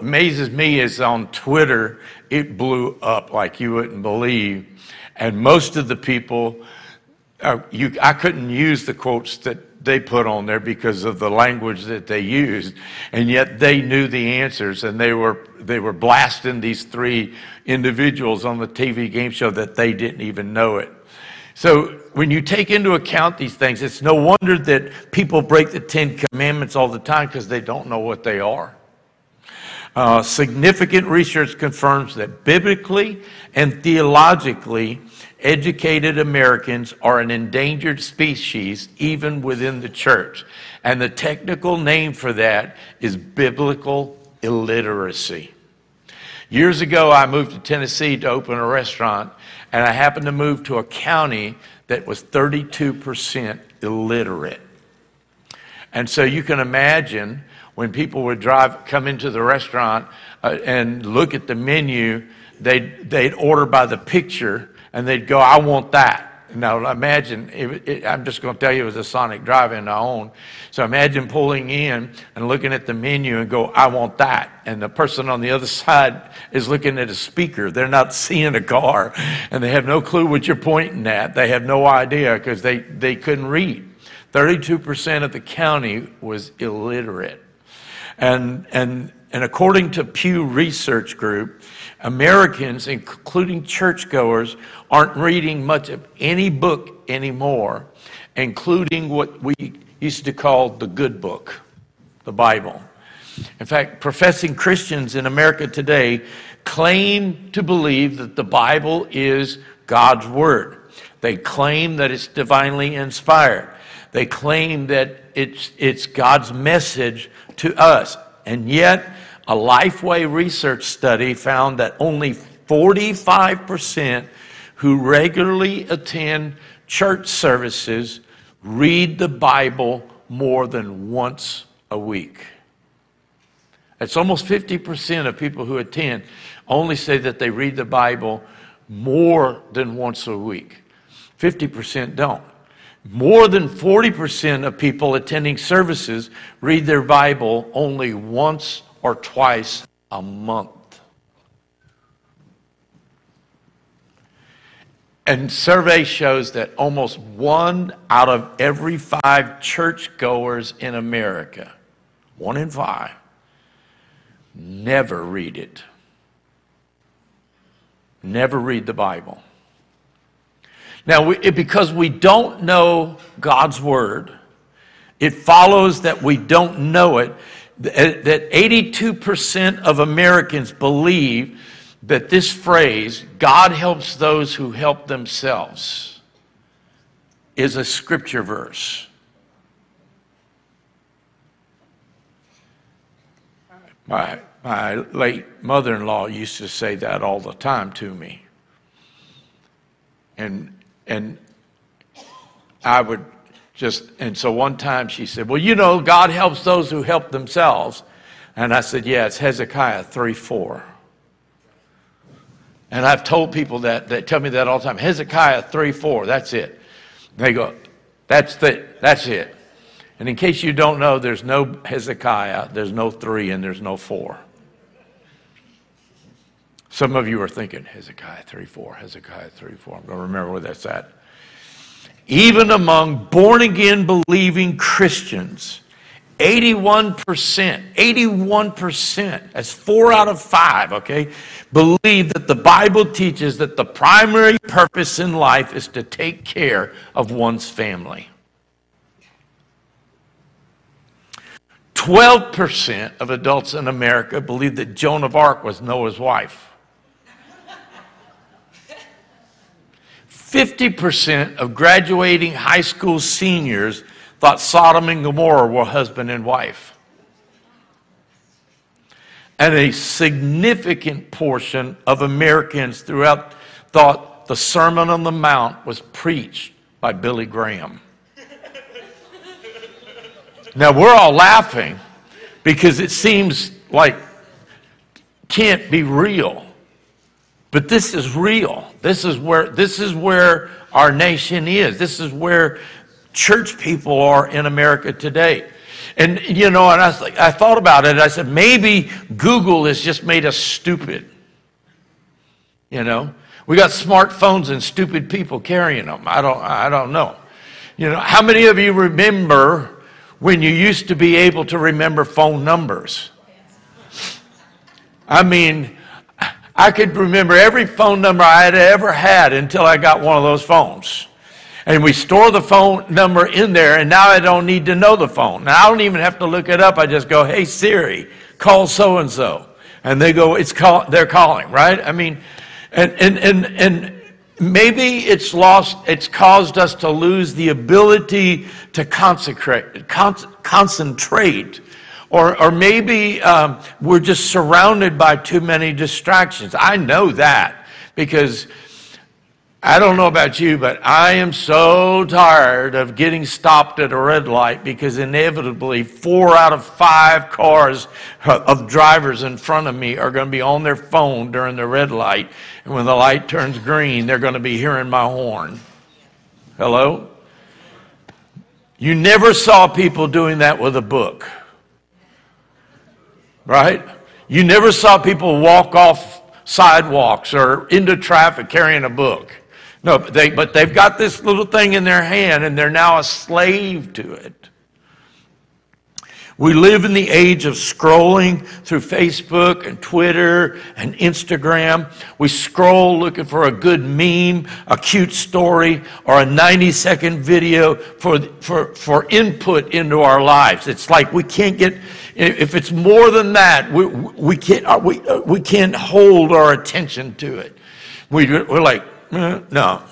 amazes me is on Twitter, it blew up like you wouldn't believe. And most of the people, uh, you, I couldn't use the quotes that they put on there because of the language that they used. And yet they knew the answers, and they were they were blasting these three individuals on the T V game show that they didn't even know it. So when you take into account these things, it's no wonder that people break the Ten Commandments all the time because they don't know what they are. Uh, significant research confirms that biblically and theologically educated Americans are an endangered species even within the church. And the technical name for that is biblical illiteracy. Years ago, I moved to Tennessee to open a restaurant, and I happened to move to a county that was thirty-two percent illiterate. And so you can imagine when people would drive, come into the restaurant uh, and look at the menu, they'd, they'd order by the picture, and they'd go, I want that. Now, imagine, it, it, I'm just going to tell you it was a Sonic drive-in I own. So imagine pulling in and looking at the menu and go, I want that. And the person on the other side is looking at a speaker. They're not seeing a car, and they have no clue what you're pointing at. They have no idea because they, they couldn't read. thirty-two percent of the county was illiterate. And, and, and according to Pew Research Group, Americans, including churchgoers, aren't reading much of any book anymore, including what we used to call the good book, the Bible. In fact, professing Christians in America today claim to believe that the Bible is God's Word. They claim that it's divinely inspired. They claim that it's, it's God's message to us. And yet, a Lifeway research study found that only forty-five percent who regularly attend church services read the Bible more than once a week. That's almost fifty percent of people who attend only say that they read the Bible more than once a week. fifty percent don't. More than forty percent of people attending services read their Bible only once or twice a month. And survey shows that almost one out of every five churchgoers in America, one in five, never read it. Never read the Bible. Now, we, it, because we don't know God's Word, it follows that we don't know it, that, that eighty-two percent of Americans believe that this phrase, God helps those who help themselves, is a scripture verse. My, my late mother-in-law used to say that all the time to me. And... And I would just, and so one time she said, well, you know, God helps those who help themselves. And I said, yeah, it's Hezekiah three four. And I've told people that, that tell me that all the time. Hezekiah three four, that's it. And they go, that's the, that's it. And in case you don't know, there's no Hezekiah, there's no three, and there's no four. Some of you are thinking, Hezekiah three four, Hezekiah three four. I'm going to remember where that's at. Even among born-again believing Christians, eighty-one percent, eighty-one percent, that's four out of five, okay, believe that the Bible teaches that the primary purpose in life is to take care of one's family. twelve percent of adults in America believe that Joan of Arc was Noah's wife. fifty percent of graduating high school seniors thought Sodom and Gomorrah were husband and wife. And a significant portion of Americans throughout thought the Sermon on the Mount was preached by Billy Graham. Now, we're all laughing because it seems like it can't be real. But this is real. This is where, this is where our nation is. This is where church people are in America today. And, you know, and I, th- I thought about it. And I said, maybe Google has just made us stupid. You know, we got smartphones and stupid people carrying them. I don't, I don't know. You know, how many of you remember when you used to be able to remember phone numbers? I mean, I could remember every phone number I had ever had until I got one of those phones. And we store the phone number in there, and now I don't need to know the phone. Now, I don't even have to look it up. I just go, hey, Siri, call so-and-so. And they go, "It's call, they're calling," right? I mean, and, and, and, and maybe it's lost, it's caused us to lose the ability to consecrate, con- concentrate, or, or maybe um, we're just surrounded by too many distractions. I know that because I don't know about you, but I am so tired of getting stopped at a red light because inevitably four out of five cars of drivers in front of me are going to be on their phone during the red light. And when the light turns green, they're going to be hearing my horn. Hello? You never saw people doing that with a book, right? You never saw people walk off sidewalks or into traffic carrying a book. No, but, they, but they've got this little thing in their hand, and they're now a slave to it. We live in the age of scrolling through Facebook and Twitter and Instagram. We scroll looking for a good meme, a cute story, or a ninety-second video for, for, for input into our lives. It's like we can't get, if it's more than that, we, we, can't, we, we can't hold our attention to it. We, we're like, No, no,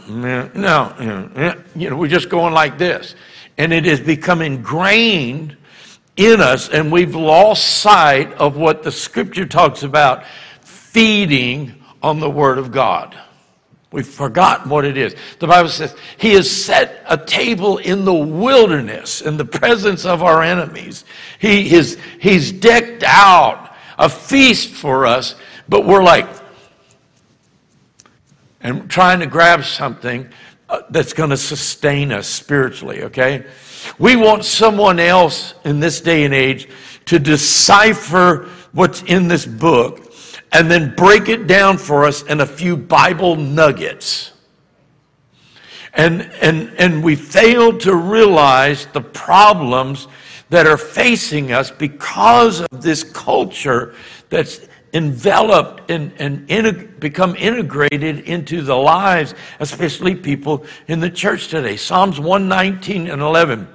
no, you know, we're just going like this. And it has become ingrained in us, and we've lost sight of what the scripture talks about, feeding on the word of God. We've forgotten what it is. The Bible says, he has set a table in the wilderness, in the presence of our enemies. He is, he's decked out a feast for us, but we're like, and trying to grab something that's going to sustain us spiritually, okay? We want someone else in this day and age to decipher what's in this book and then break it down for us in a few Bible nuggets. And, and, and we fail to realize the problems that are facing us because of this culture that's enveloped and, and integ- become integrated into the lives, especially people in the church today. Psalms one nineteen and eleven.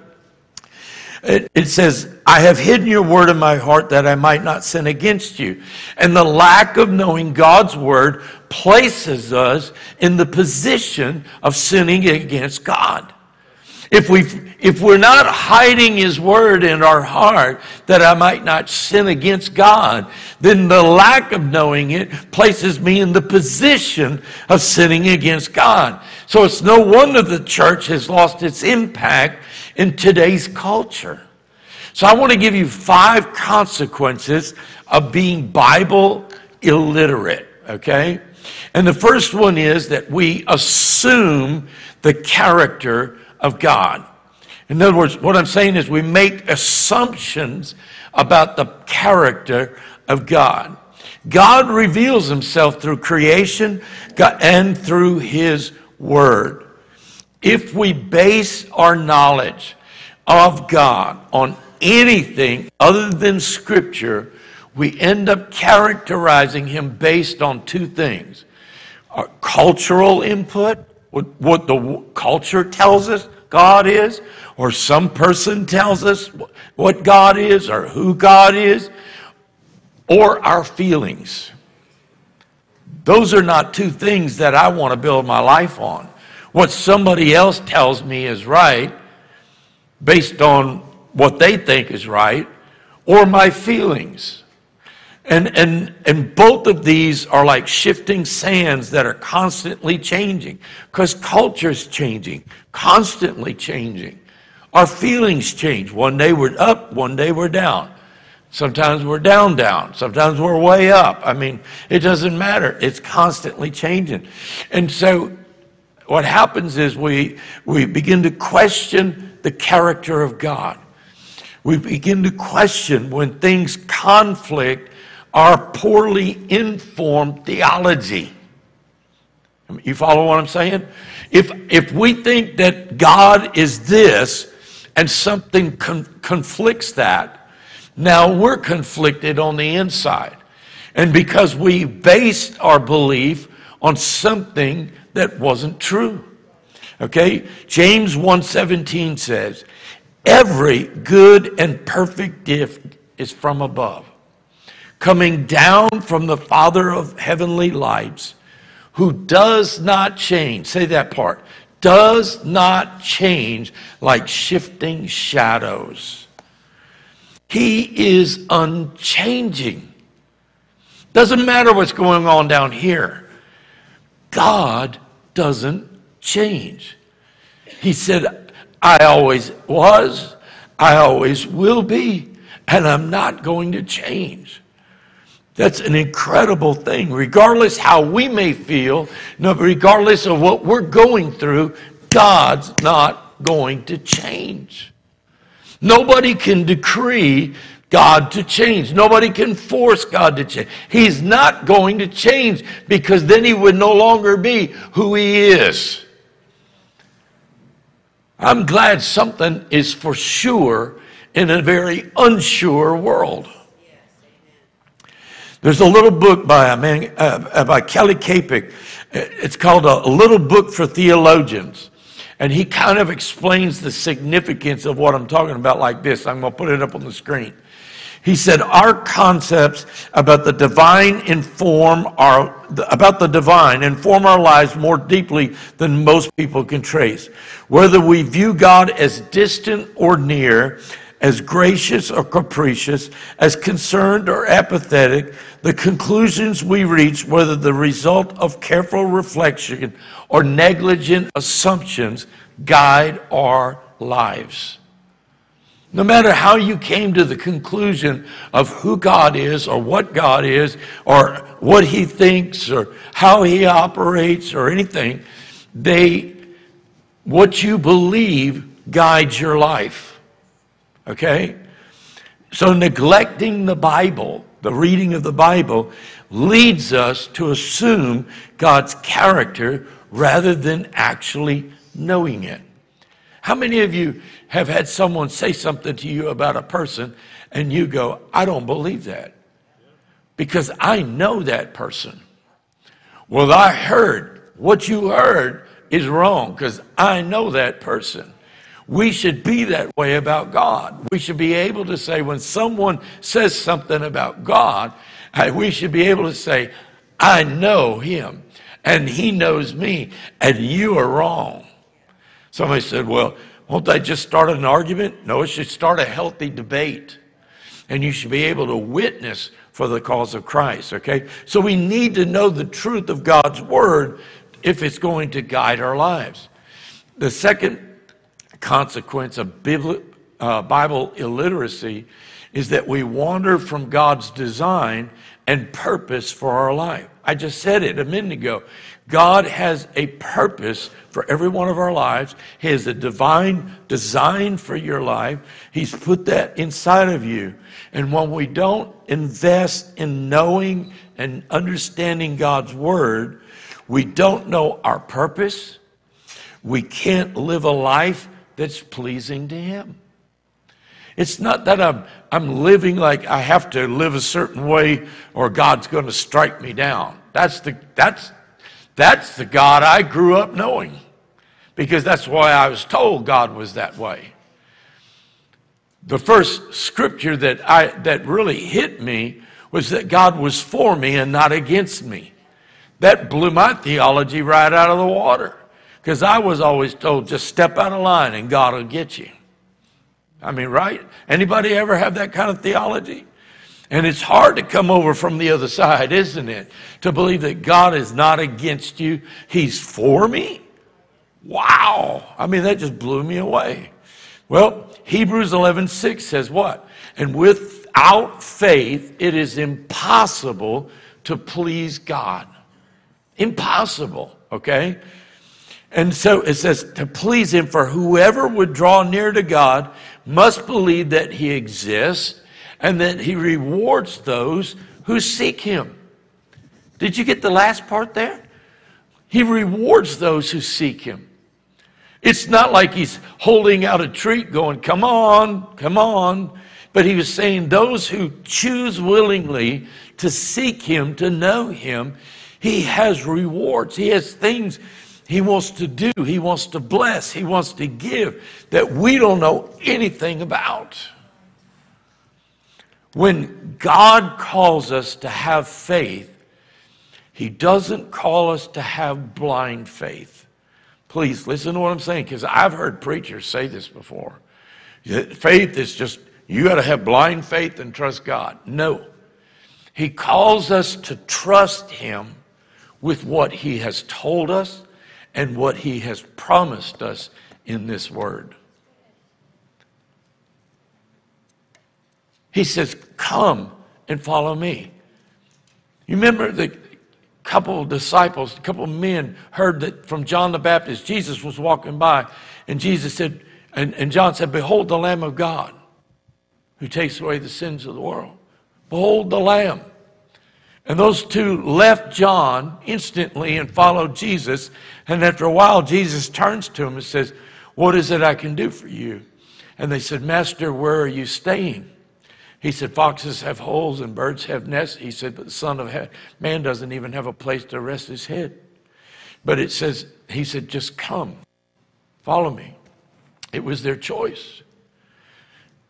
It, it says, I have hidden your word in my heart that I might not sin against you. And the lack of knowing God's word places us in the position of sinning against God. If, we, if we're not hiding his word in our heart that I might not sin against God, then the lack of knowing it places me in the position of sinning against God. So it's no wonder the church has lost its impact in today's culture. So I want to give you five consequences of being Bible illiterate, okay? And the first one is that we assume the character of God. In other words, what I'm saying is we make assumptions about the character of God. God reveals himself through creation and through his word. If we base our knowledge of God on anything other than scripture, we end up characterizing him based on two things. Our cultural input, what the culture tells us God is, or some person tells us what God is or who God is, or our feelings. Those are not two things that I want to build my life on. What somebody else tells me is right based on what they think is right, or my feelings. And, and and both of these are like shifting sands that are constantly changing because culture's changing, constantly changing. Our feelings change. One day we're up, one day we're down. Sometimes we're down, down. Sometimes we're way up. I mean, it doesn't matter. It's constantly changing. And so what happens is we, we begin to question the character of God. We begin to question when things conflict our poorly informed theology. You follow what I'm saying? If, if we think that God is this and something con conflicts that, now we're conflicted on the inside. And because we based our belief on something that wasn't true. Okay? James one seventeen says, every good and perfect gift is from above, coming down from the Father of heavenly lights, who does not change. Say that part. Does not change like shifting shadows. He is unchanging. Doesn't matter what's going on down here. God doesn't change. He said, I always was, I always will be, and I'm not going to change. That's an incredible thing. Regardless how we may feel, no, regardless of what we're going through, God's not going to change. Nobody can decree God to change. Nobody can force God to change. He's not going to change, because then he would no longer be who he is. I'm glad something is for sure in a very unsure world. There's a little book by a man, uh, by Kelly Capick. It's called A Little Book for Theologians. And he kind of explains the significance of what I'm talking about like this. I'm going to put it up on the screen. He said, our concepts about the divine inform our, about the divine inform our lives more deeply than most people can trace. Whether we view God as distant or near, as gracious or capricious, as concerned or apathetic, the conclusions we reach, whether the result of careful reflection or negligent assumptions, guide our lives. No matter how you came to the conclusion of who God is or what God is or what he thinks or how he operates or anything, they, what you believe guides your life. Okay? So neglecting the Bible, the reading of the Bible, leads us to assume God's character rather than actually knowing it. How many of you have had someone say something to you about a person and you go, I don't believe that because I know that person? Well, I heard what you heard is wrong because I know that person. We should be that way about God. We should be able to say, when someone says something about God, we should be able to say, I know him, and he knows me, and you are wrong. Somebody said, well, won't they just start an argument? No, it should start a healthy debate, and you should be able to witness for the cause of Christ, okay? So we need to know the truth of God's word if it's going to guide our lives. The second consequence of Bible illiteracy is that we wander from God's design and purpose for our life. I just said it a minute ago. God has a purpose for every one of our lives. He has a divine design for your life. He's put that inside of you. And when we don't invest in knowing and understanding God's word, we don't know our purpose. We can't live a life that's pleasing to him. It's not that I'm, I'm living like I have to live a certain way or God's going to strike me down. That's the, that's, that's the God I grew up knowing, because that's why I was told God was that way. The first scripture that, I, that really hit me was that God was for me and not against me. That blew my theology right out of the water. Because I was always told, just step out of line and God will get you. I mean, right? Anybody ever have that kind of theology? And it's hard to come over from the other side, isn't it? To believe that God is not against you, he's for me? Wow. I mean, that just blew me away. Well, Hebrews eleven six says what? And with Without faith, it is impossible to please God. Impossible, okay? And so it says, to please him, for whoever would draw near to God must believe that he exists and that he rewards those who seek him. Did you get the last part there? He rewards those who seek him. It's not like he's holding out a treat going, come on, come on. But he was saying those who choose willingly to seek him, to know him, he has rewards. He has things he wants to do. He wants to bless. He wants to give that we don't know anything about. When God calls us to have faith, he doesn't call us to have blind faith. Please listen to what I'm saying, because I've heard preachers say this before. Faith is just, you got to have blind faith and trust God. No. He calls us to trust him with what he has told us and what he has promised us in this word. He says, come and follow me. You remember the couple of disciples, a couple of men heard that from John the Baptist, Jesus was walking by, and Jesus said, and, and John said, behold the Lamb of God who takes away the sins of the world. Behold the Lamb. And those two left John instantly and followed Jesus. And after a while, Jesus turns to him and says, what is it I can do for you? And they said, Master, where are you staying? He said, foxes have holes and birds have nests. He said, but the Son of Man doesn't even have a place to rest his head. But it says, he said, just come, follow me. It was their choice.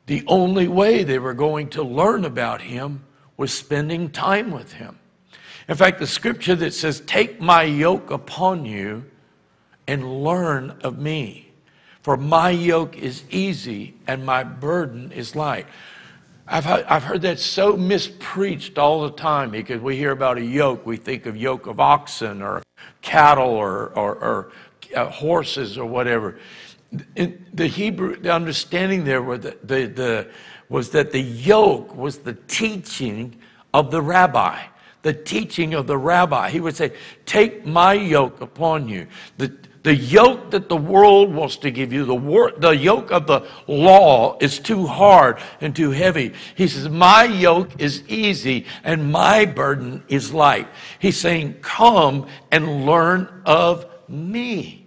The only way they were going to learn about him was spending time with him. In fact, the scripture that says, take my yoke upon you and learn of me, for my yoke is easy and my burden is light. I've, I've heard that so mispreached all the time, because we hear about a yoke, we think of yoke of oxen or cattle or, or, or uh, horses or whatever. In the Hebrew, the understanding there was the, the, the, was that the yoke was the teaching of the rabbi, the teaching of the rabbi. He would say, take my yoke upon you. The, the yoke that the world wants to give you, the, wor the yoke of the law is too hard and too heavy. He says, my yoke is easy and my burden is light. He's saying, come and learn of me.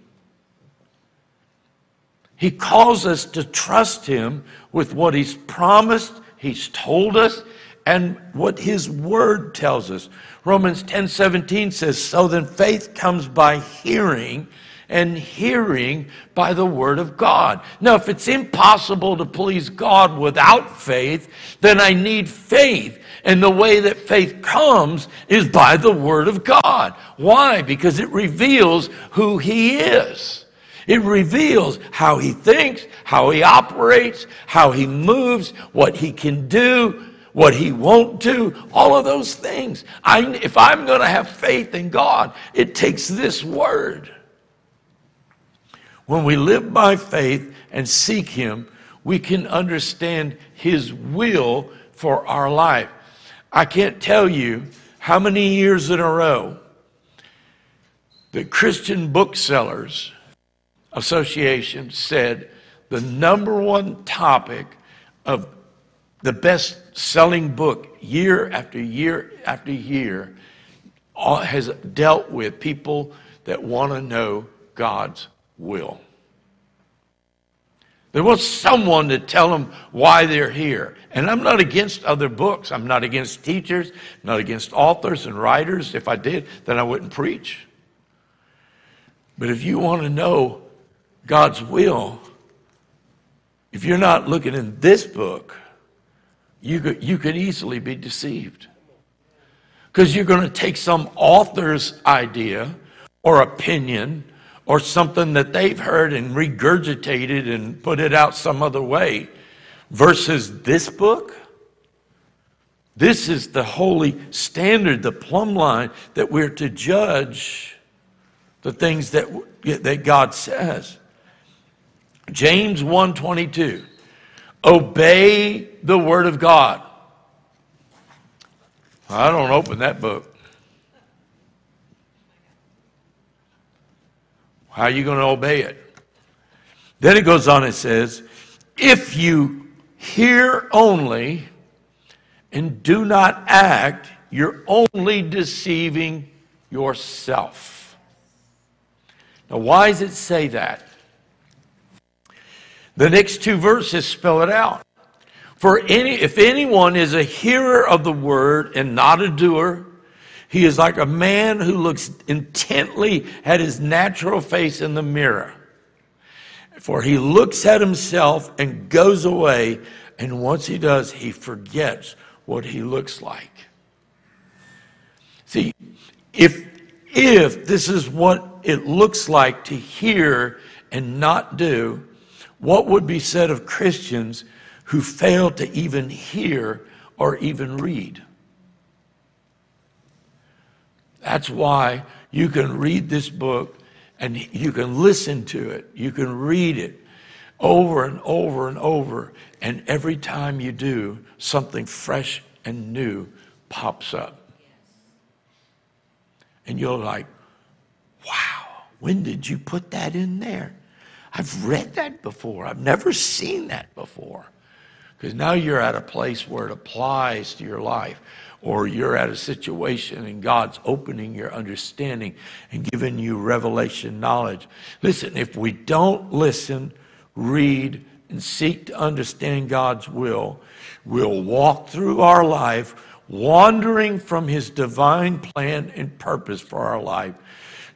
He calls us to trust him with what he's promised, he's told us, and what his word tells us. Romans ten seventeen says, so then faith comes by hearing, and hearing by the word of God. Now, if it's impossible to please God without faith, then I need faith. And the way that faith comes is by the word of God. Why? Because it reveals who he is. It reveals how he thinks, how he operates, how he moves, what he can do, what he won't do, all of those things. I, if I'm going to have faith in God, it takes this word. When we live by faith and seek him, we can understand his will for our life. I can't tell you how many years in a row the Christian booksellers Association said the number one topic of the best-selling book year after year after year has dealt with people that want to know God's will. They want someone to tell them why they're here. And I'm not against other books. I'm not against teachers. I'm not against authors and writers. If I did, then I wouldn't preach. But if you want to know God's will, if you're not looking in this book, you could, you could easily be deceived. Because you're going to take some author's idea or opinion or something that they've heard and regurgitated and put it out some other way versus this book. This is the holy standard, the plumb line that we're to judge the things that, that God says. James one twenty-two, obey the word of God. I don't open that book. How are you going to obey it? Then it goes on and says, if you hear only and do not act, you're only deceiving yourself. Now, why does it say that? The next two verses spell it out. For any, if anyone is a hearer of the word and not a doer, he is like a man who looks intently at his natural face in the mirror. For he looks at himself and goes away, and once he does, he forgets what he looks like. See, if, if this is what it looks like to hear and not do, what would be said of Christians who fail to even hear or even read? That's why you can read this book and you can listen to it. You can read it over and over and over. And every time you do, something fresh and new pops up. And you're like, wow, when did you put that in there? I've read that before. I've never seen that before. Because now you're at a place where it applies to your life, or you're at a situation and God's opening your understanding and giving you revelation knowledge. Listen, if we don't listen, read, and seek to understand God's will, we'll walk through our life wandering from His divine plan and purpose for our life,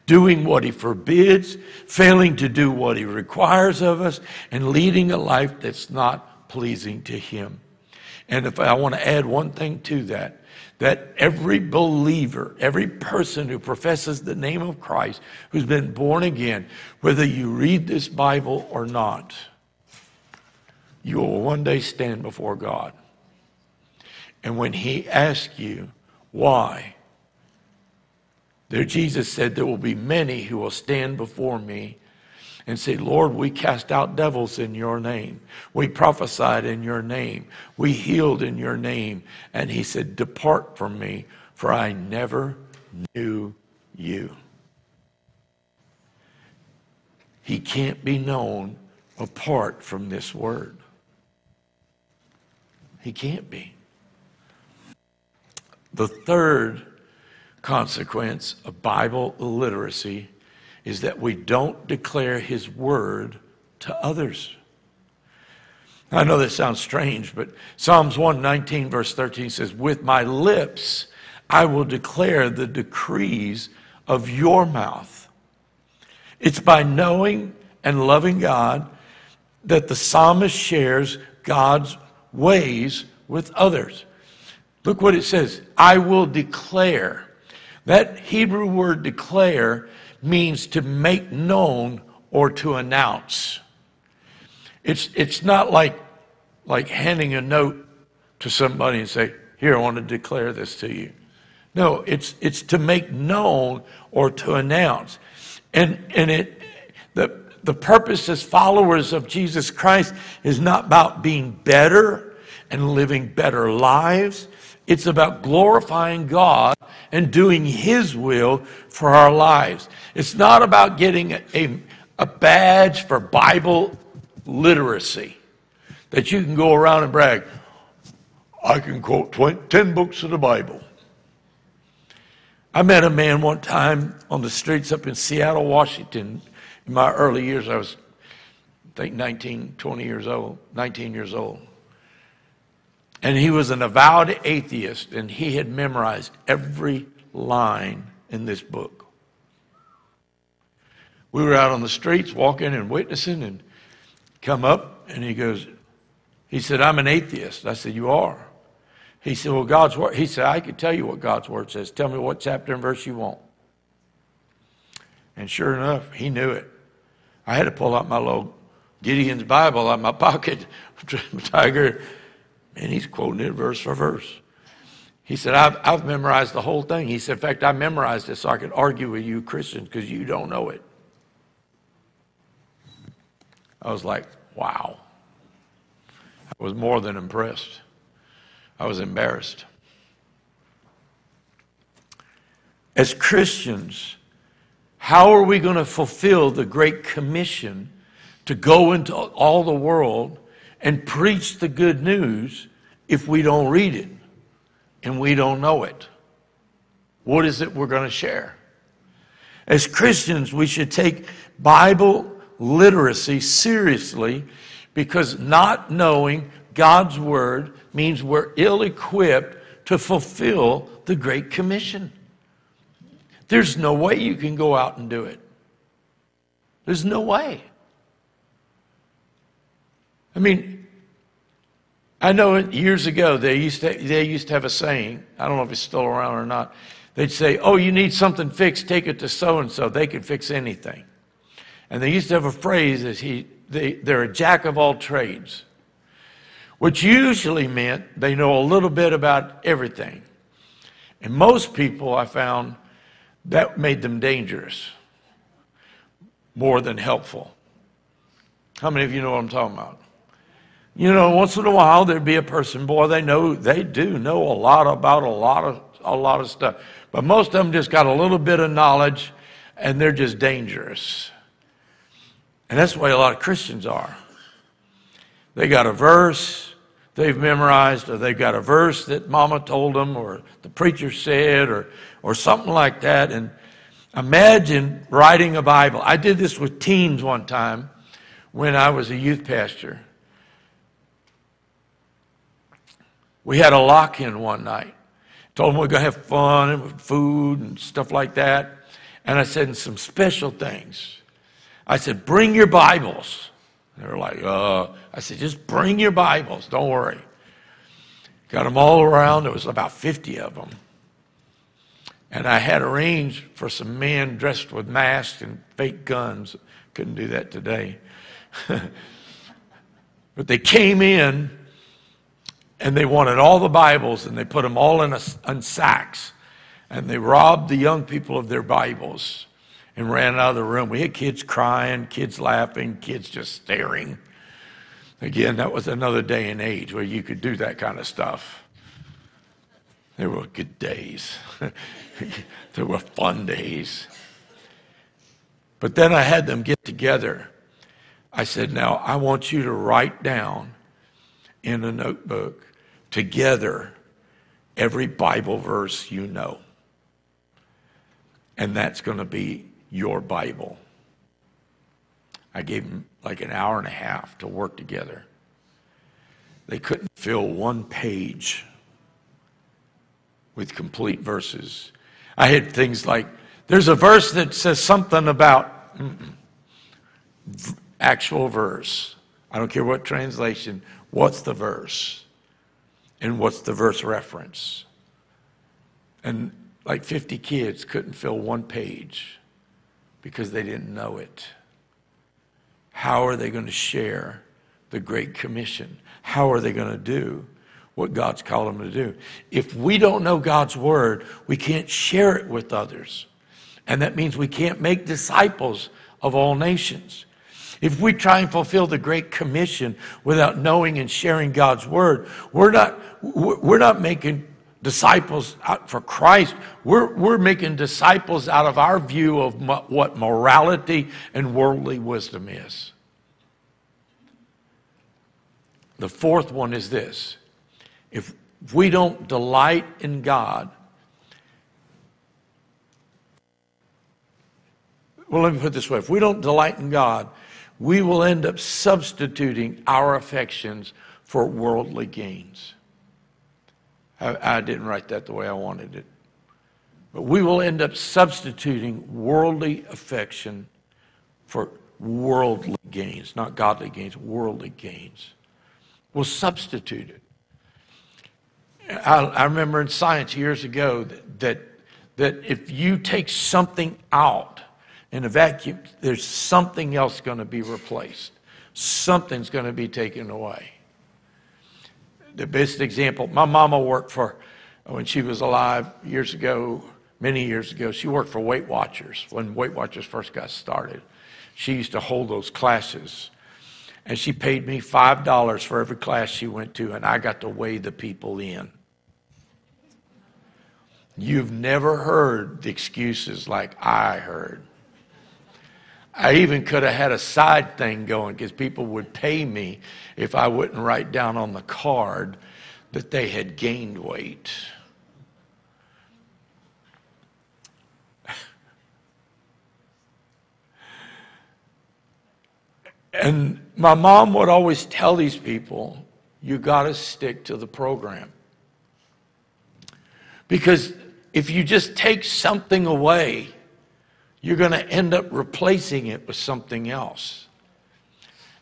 doing what He forbids, failing to do what He requires of us, and leading a life that's not pleasing to Him. And if I want to add one thing to that, that every believer, every person who professes the name of Christ, who's been born again, whether you read this Bible or not, you will one day stand before God. And when He asks you why, there Jesus said, there will be many who will stand before me and say, Lord, we cast out devils in your name. We prophesied in your name. We healed in your name. And He said, depart from me, for I never knew you. He can't be known apart from this word. He can't be. The third consequence of Bible illiteracy is that we don't declare His word to others. I know this sounds strange, but Psalms one nineteen verse thirteen says, with my lips I will declare the decrees of your mouth. It's by knowing and loving God that the psalmist shares God's ways with others. Look what it says, I will declare. That Hebrew word declare means to make known or to announce. It's, it's not like, like handing a note to somebody and say, here, I want to declare this to you. No, it's, it's to make known or to announce. And, and it, the, the purpose as followers of Jesus Christ is not about being better and living better lives. It's about glorifying God and doing His will for our lives. It's not about getting a, a, a badge for Bible literacy that you can go around and brag, I can quote twenty, ten books of the Bible. I met a man one time on the streets up in Seattle, Washington. In my early years, I was, I think, nineteen, twenty years old, nineteen years old. And he was an avowed atheist, and he had memorized every line in this book. We were out on the streets walking and witnessing, and come up, and he goes, he said, I'm an atheist. I said, you are? He said, well, God's word, he said, I can tell you what God's word says. Tell me what chapter and verse you want. And sure enough, he knew it. I had to pull out my little Gideon's Bible out of my pocket, Tiger. And he's quoting it verse for verse. He said, I've, I've memorized the whole thing. He said, in fact, I memorized it so I could argue with you Christians because you don't know it. I was like, wow. I was more than impressed. I was embarrassed. As Christians, how are we going to fulfill the Great Commission to go into all the world and preach the good news if we don't read it and we don't know it? What is it we're going to share? As Christians, we should take Bible literacy seriously, because not knowing God's word means we're ill-equipped to fulfill the Great Commission. There's no way you can go out and do it. There's no way. I mean, I know years ago they used to, they used to have a saying, I don't know if it's still around or not, they'd say, oh, you need something fixed, take it to so-and-so, they can fix anything. And they used to have a phrase that he, they, they're a jack of all trades, which usually meant they know a little bit about everything. And most people, I found, that made them dangerous more than helpful. How many of you know what I'm talking about? You know, once in a while there'd be a person, boy, they know, they do know a lot about a lot of a lot of stuff. But most of them just got a little bit of knowledge and they're just dangerous. And that's the way a lot of Christians are. They got a verse they've memorized, or they've got a verse that mama told them, or the preacher said, or or something like that. And imagine writing a Bible. I did this with teens one time when I was a youth pastor. We had a lock-in one night. Told them we we're going to have fun and food and stuff like that. And I said, and some special things. I said, bring your Bibles. They were like, uh, I said, just bring your Bibles. Don't worry. Got them all around. There was about fifty of them. And I had arranged for some men dressed with masks and fake guns. Couldn't do that today. But they came in, and they wanted all the Bibles, and they put them all in, a, in sacks. And they robbed the young people of their Bibles and ran out of the room. We had kids crying, kids laughing, kids just staring. Again, that was another day and age where you could do that kind of stuff. They were good days. They were fun days. But then I had them get together. I said, now I want you to write down in a notebook together every Bible verse you know. And that's going to be your Bible. I gave them like an hour and a half to work together. They couldn't fill one page with complete verses. I had things like, there's a verse that says something about mm-mm, actual verse. I don't care what translation. What's the verse? And what's the verse reference? And like fifty kids couldn't fill one page because they didn't know it. How are they going to share the Great Commission? How are they going to do what God's called them to do? If we don't know God's word, we can't share it with others. And that means we can't make disciples of all nations. If we try and fulfill the Great Commission without knowing and sharing God's word, we're not, we're not making disciples out for Christ. We're, we're making disciples out of our view of mo- what morality and worldly wisdom is. The fourth one is this. If we don't delight in God, well, let me put it this way. If we don't delight in God, we will end up substituting our affections for worldly gains. I, I didn't write that the way I wanted it. But we will end up substituting worldly affection for worldly gains, not godly gains, worldly gains. We'll substitute it. I, I remember in science years ago that, that, that if you take something out in a vacuum, there's something else going to be replaced. Something's going to be taken away. The best example, my mama worked for, when she was alive years ago, many years ago, she worked for Weight Watchers. When Weight Watchers first got started, she used to hold those classes. And she paid me five dollars for every class she went to, and I got to weigh the people in. You've never heard the excuses like I heard. I even could have had a side thing going because people would pay me if I wouldn't write down on the card that they had gained weight. And my mom would always tell these people, you got to stick to the program. Because if you just take something away, you're going to end up replacing it with something else.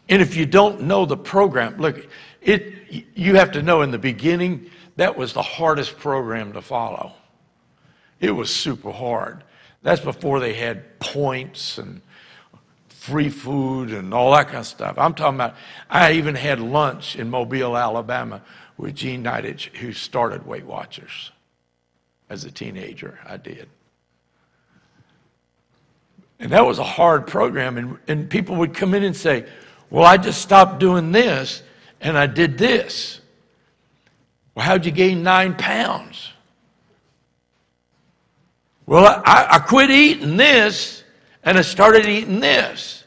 And if you don't know the program, look, it you have to know in the beginning, that was the hardest program to follow. It was super hard. That's before they had points and free food and all that kind of stuff. I'm talking about, I even had lunch in Mobile, Alabama with Gene Nidich, who started Weight Watchers. As a teenager, I did. And that was a hard program. And, and people would come in and say, well, I just stopped doing this and I did this. Well, how'd you gain nine pounds? Well, I, I quit eating this and I started eating this.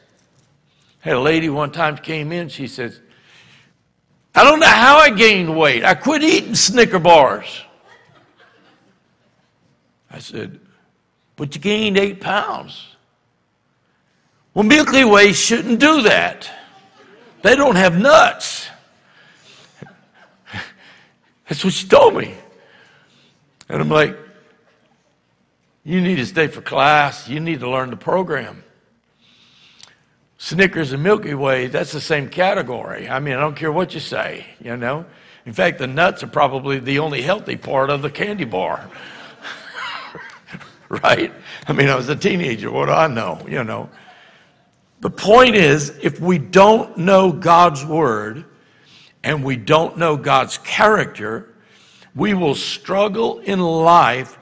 I had a lady one time came in, she says, I don't know how I gained weight. I quit eating Snicker bars. I said, but you gained eight pounds. Well, Milky Way shouldn't do that. They don't have nuts. That's what she told me. And I'm like, you need to stay for class. You need to learn the program. Snickers and Milky Way, that's the same category. I mean, I don't care what you say, you know. In fact, the nuts are probably the only healthy part of the candy bar. Right? I mean, I was a teenager. What do I know, you know? The point is, if we don't know God's word and we don't know God's character, we will struggle in life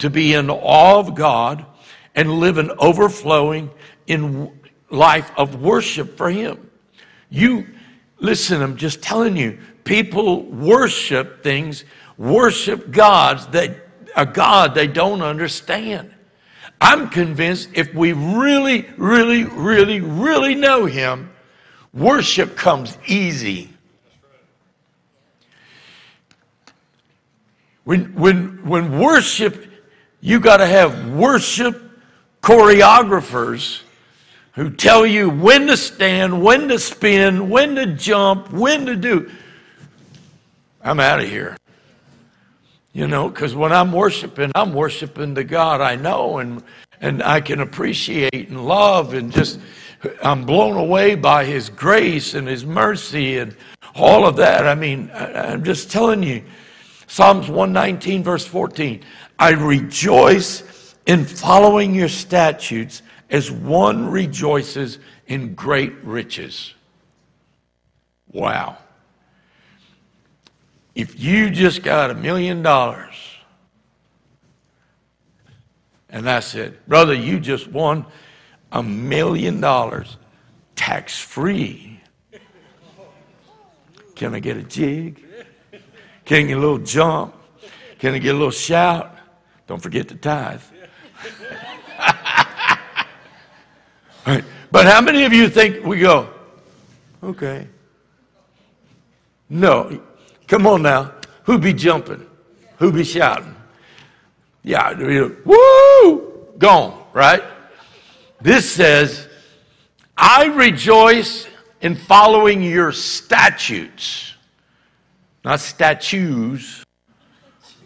to be in awe of God and live an overflowing in life of worship for him. You, listen, I'm just telling you, people worship things, worship gods that a God they don't understand. I'm convinced if we really, really, really, really know him, worship comes easy. When, when, when worship... You got to have worship choreographers who tell you when to stand, when to spin, when to jump, when to do. I'm out of here. You know, because when I'm worshiping, I'm worshiping the God I know and, and I can appreciate and love, and just I'm blown away by his grace and his mercy and all of that. I mean, I, I'm just telling you. Psalms one nineteen, verse fourteen. I rejoice in following your statutes as one rejoices in great riches. Wow. If you just got a million dollars, and I said, brother, you just won a million dollars tax-free. Can I get a jig? Can I get a little jump? Can I get a little shout? Don't forget to tithe. Right. But how many of you think we go, okay. No. Come on now. Who be jumping? Who be shouting? Yeah. Woo! Gone, right? This says, I rejoice in following your statutes. Not statues.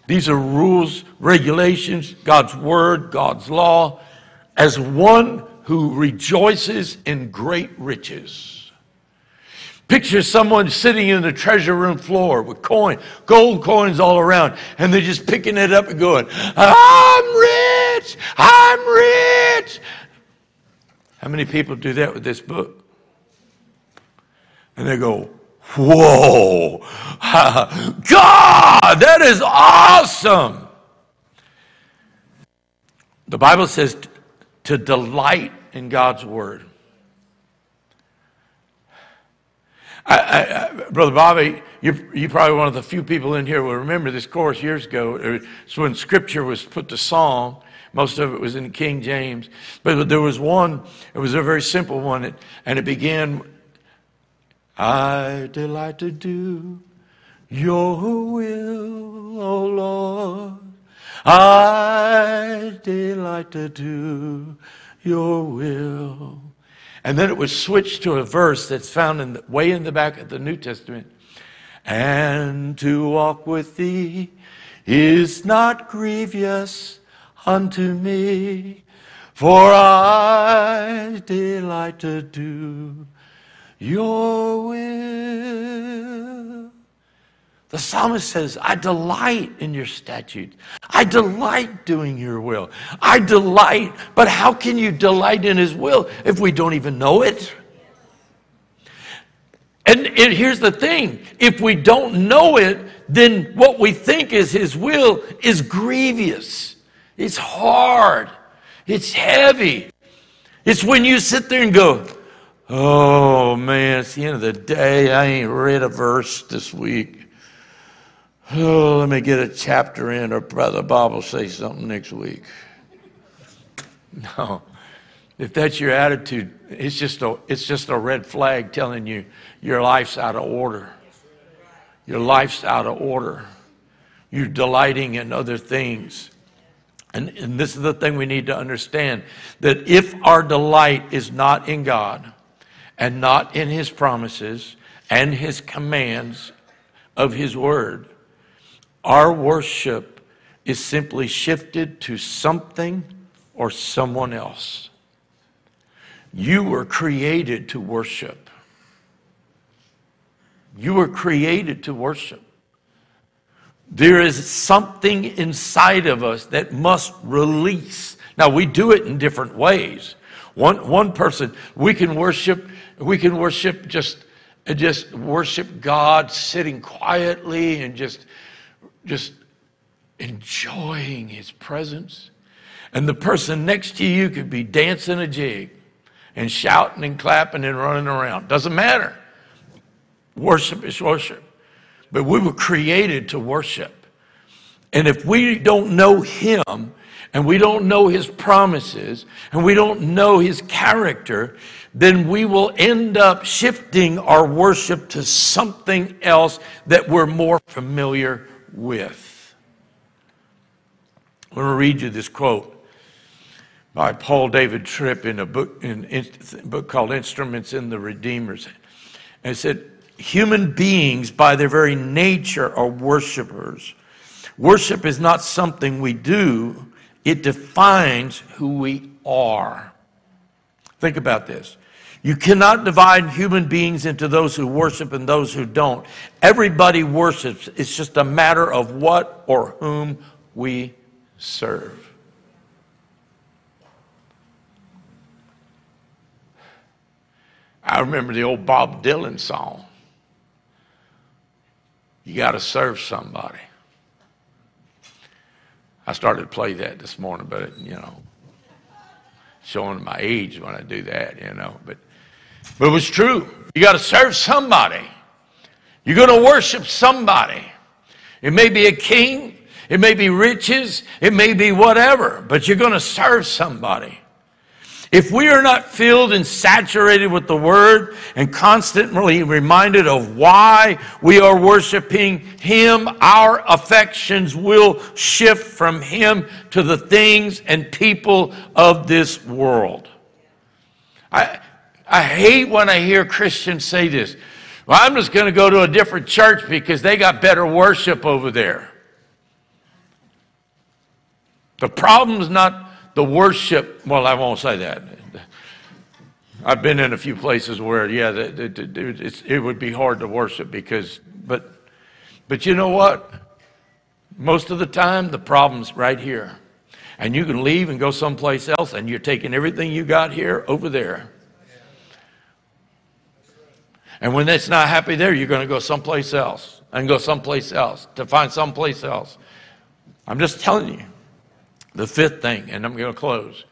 These are rules, regulations, God's word, God's law, as one who rejoices in great riches. Picture someone sitting in the treasure room floor with coin, gold coins all around, and they're just picking it up and going, I'm rich, I'm rich. How many people do that with this book? And they go, whoa, God, that is awesome. The Bible says to delight in God's word. I, I, Brother Bobby, you're, you're probably one of the few people in here who remember this chorus years ago. It's when Scripture was put to song. Most of it was in King James. But there was one, it was a very simple one, and it began, I delight to do your will, O Lord. I delight to do your will. And then it was switched to a verse that's found in the, way in the back of the New Testament. And to walk with thee is not grievous unto me, for I delight to do your will. The psalmist says, I delight in your statutes. I delight doing your will. I delight. But how can you delight in his will if we don't even know it? And it, here's the thing. If we don't know it, then what we think is his will is grievous. It's hard. It's heavy. It's when you sit there and go, oh man, it's the end of the day. I ain't read a verse this week. Oh, let me get a chapter in, or Brother Bob will say something next week. No. If that's your attitude, it's just a, it's just a red flag telling you your life's out of order. Your life's out of order. You're delighting in other things. And, and this is the thing we need to understand, that if our delight is not in God and not in his promises and his commands of his word, our worship is simply shifted to something or someone else. You were created to worship. You were created to worship. There is something inside of us that must release. Now, we do it in different ways. One, one person, we can worship, we can worship just, just worship God sitting quietly and just just enjoying his presence. And the person next to you could be dancing a jig and shouting and clapping and running around. Doesn't matter. Worship is worship. But we were created to worship. And if we don't know him, and we don't know his promises, and we don't know his character, then we will end up shifting our worship to something else that we're more familiar with. I'm going to read you this quote by Paul David Tripp in a book, in, in, a book called Instruments in the Redeemer's. And it said, human beings by their very nature are worshipers. Worship is not something we do. It defines who we are. Think about this. You cannot divide human beings into those who worship and those who don't. Everybody worships. It's just a matter of what or whom we serve. I remember the old Bob Dylan song. You got to serve somebody. I started to play that this morning, but, it, you know, showing my age when I do that, you know. But, but it was true. You got to serve somebody. You're going to worship somebody. It may be a king. It may be riches. It may be whatever. But you're going to serve somebody. If we are not filled and saturated with the Word and constantly reminded of why we are worshiping Him, our affections will shift from Him to the things and people of this world. I, I hate when I hear Christians say this. Well, I'm just going to go to a different church because they got better worship over there. The problem's not the worship, well, I won't say that. I've been in a few places where, yeah, it would be hard to worship because, but, but you know what? Most of the time, the problem's right here. And you can leave and go someplace else, and you're taking everything you got here over there. And when that's not happy there, you're going to go someplace else and go someplace else to find someplace else. I'm just telling you. The fifth thing, and I'm going to close.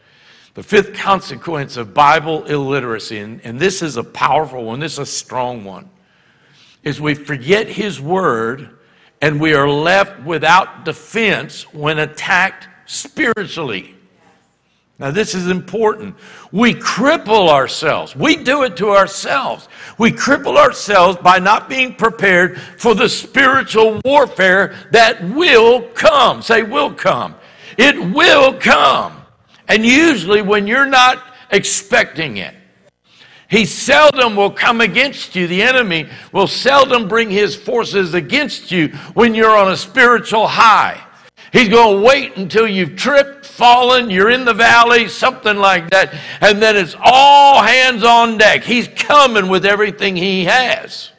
The fifth consequence of Bible illiteracy, and, and this is a powerful one. This is a strong one. is we forget his word and we are left without defense when attacked spiritually. Now, this is important. We cripple ourselves. We do it to ourselves. We cripple ourselves by not being prepared for the spiritual warfare that will come. Say, will come. It will come. And usually when you're not expecting it. He seldom will come against you. The enemy will seldom bring his forces against you when you're on a spiritual high. He's going to wait until you've tripped, fallen, you're in the valley, something like that, and then it's all hands on deck. He's coming with everything he has.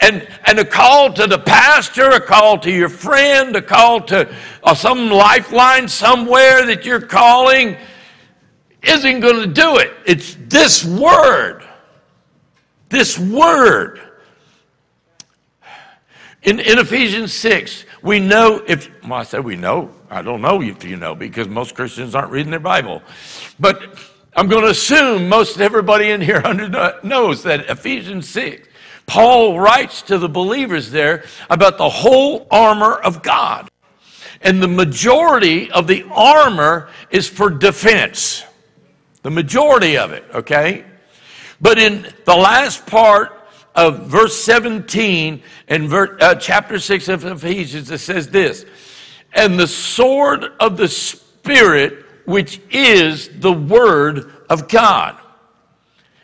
And, and a call to the pastor, a call to your friend, a call to uh, some lifeline somewhere that you're calling isn't going to do it. It's this word. This word. In, in Ephesians six, we know if, well, I said we know. I don't know if you know because most Christians aren't reading their Bible. But I'm going to assume most everybody in here knows that Ephesians six, Paul writes to the believers there about the whole armor of God. And the majority of the armor is for defense. The majority of it, okay? But in the last part of verse seventeen in ver- uh, chapter six of Ephesians, it says this, and the sword of the Spirit, which is the word of God.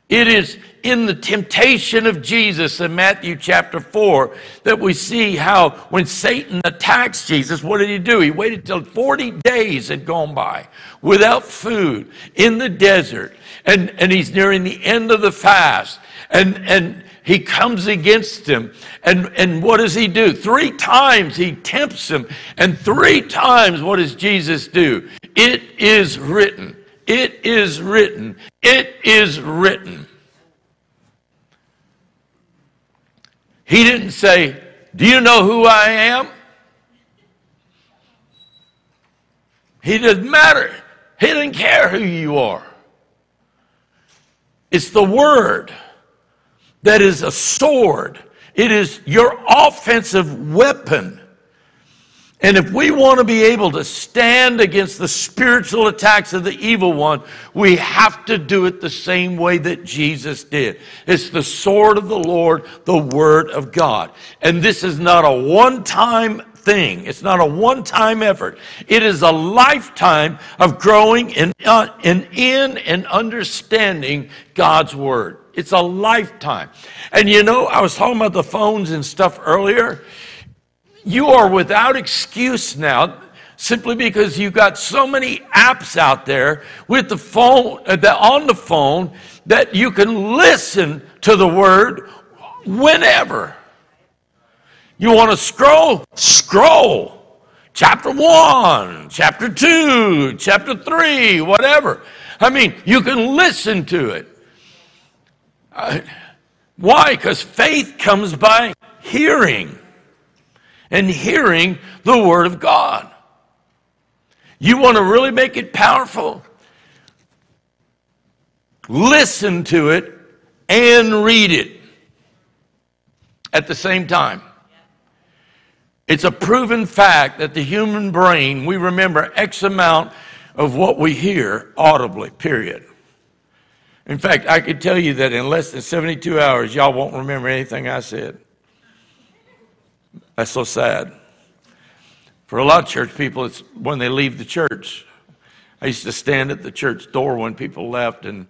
It is in the temptation of Jesus in Matthew chapter four that we see how when Satan attacks Jesus, what did he do? He waited till forty days had gone by without food in the desert. And, and he's nearing the end of the fast. And, and he comes against him. And, and what does he do? Three times he tempts him. And three times what does Jesus do? It is written. It is written. It is written. He didn't say, do you know who I am? He doesn't matter. He didn't care who you are. It's the word that is a sword. It is your offensive weapon. And if we want to be able to stand against the spiritual attacks of the evil one, we have to do it the same way that Jesus did. It's the sword of the Lord, the word of God. And this is not a one-time thing. It's not a one-time effort. It is a lifetime of growing in, uh, in, in and understanding God's word. It's a lifetime. And you know, I was talking about the phones and stuff earlier. You are without excuse now simply because you've got so many apps out there with the phone, on the phone that you can listen to the word whenever. You want to scroll? Scroll. Chapter one, chapter two, chapter three, whatever. I mean, you can listen to it. Uh, why? Because faith comes by hearing. And hearing the word of God. You want to really make it powerful? Listen to it and read it at the same time. It's a proven fact that the human brain, we remember X amount of what we hear audibly, period. In fact, I could tell you that in less than seventy-two hours, y'all won't remember anything I said. That's so sad. For a lot of church people, it's when they leave the church. I used to stand at the church door when people left, and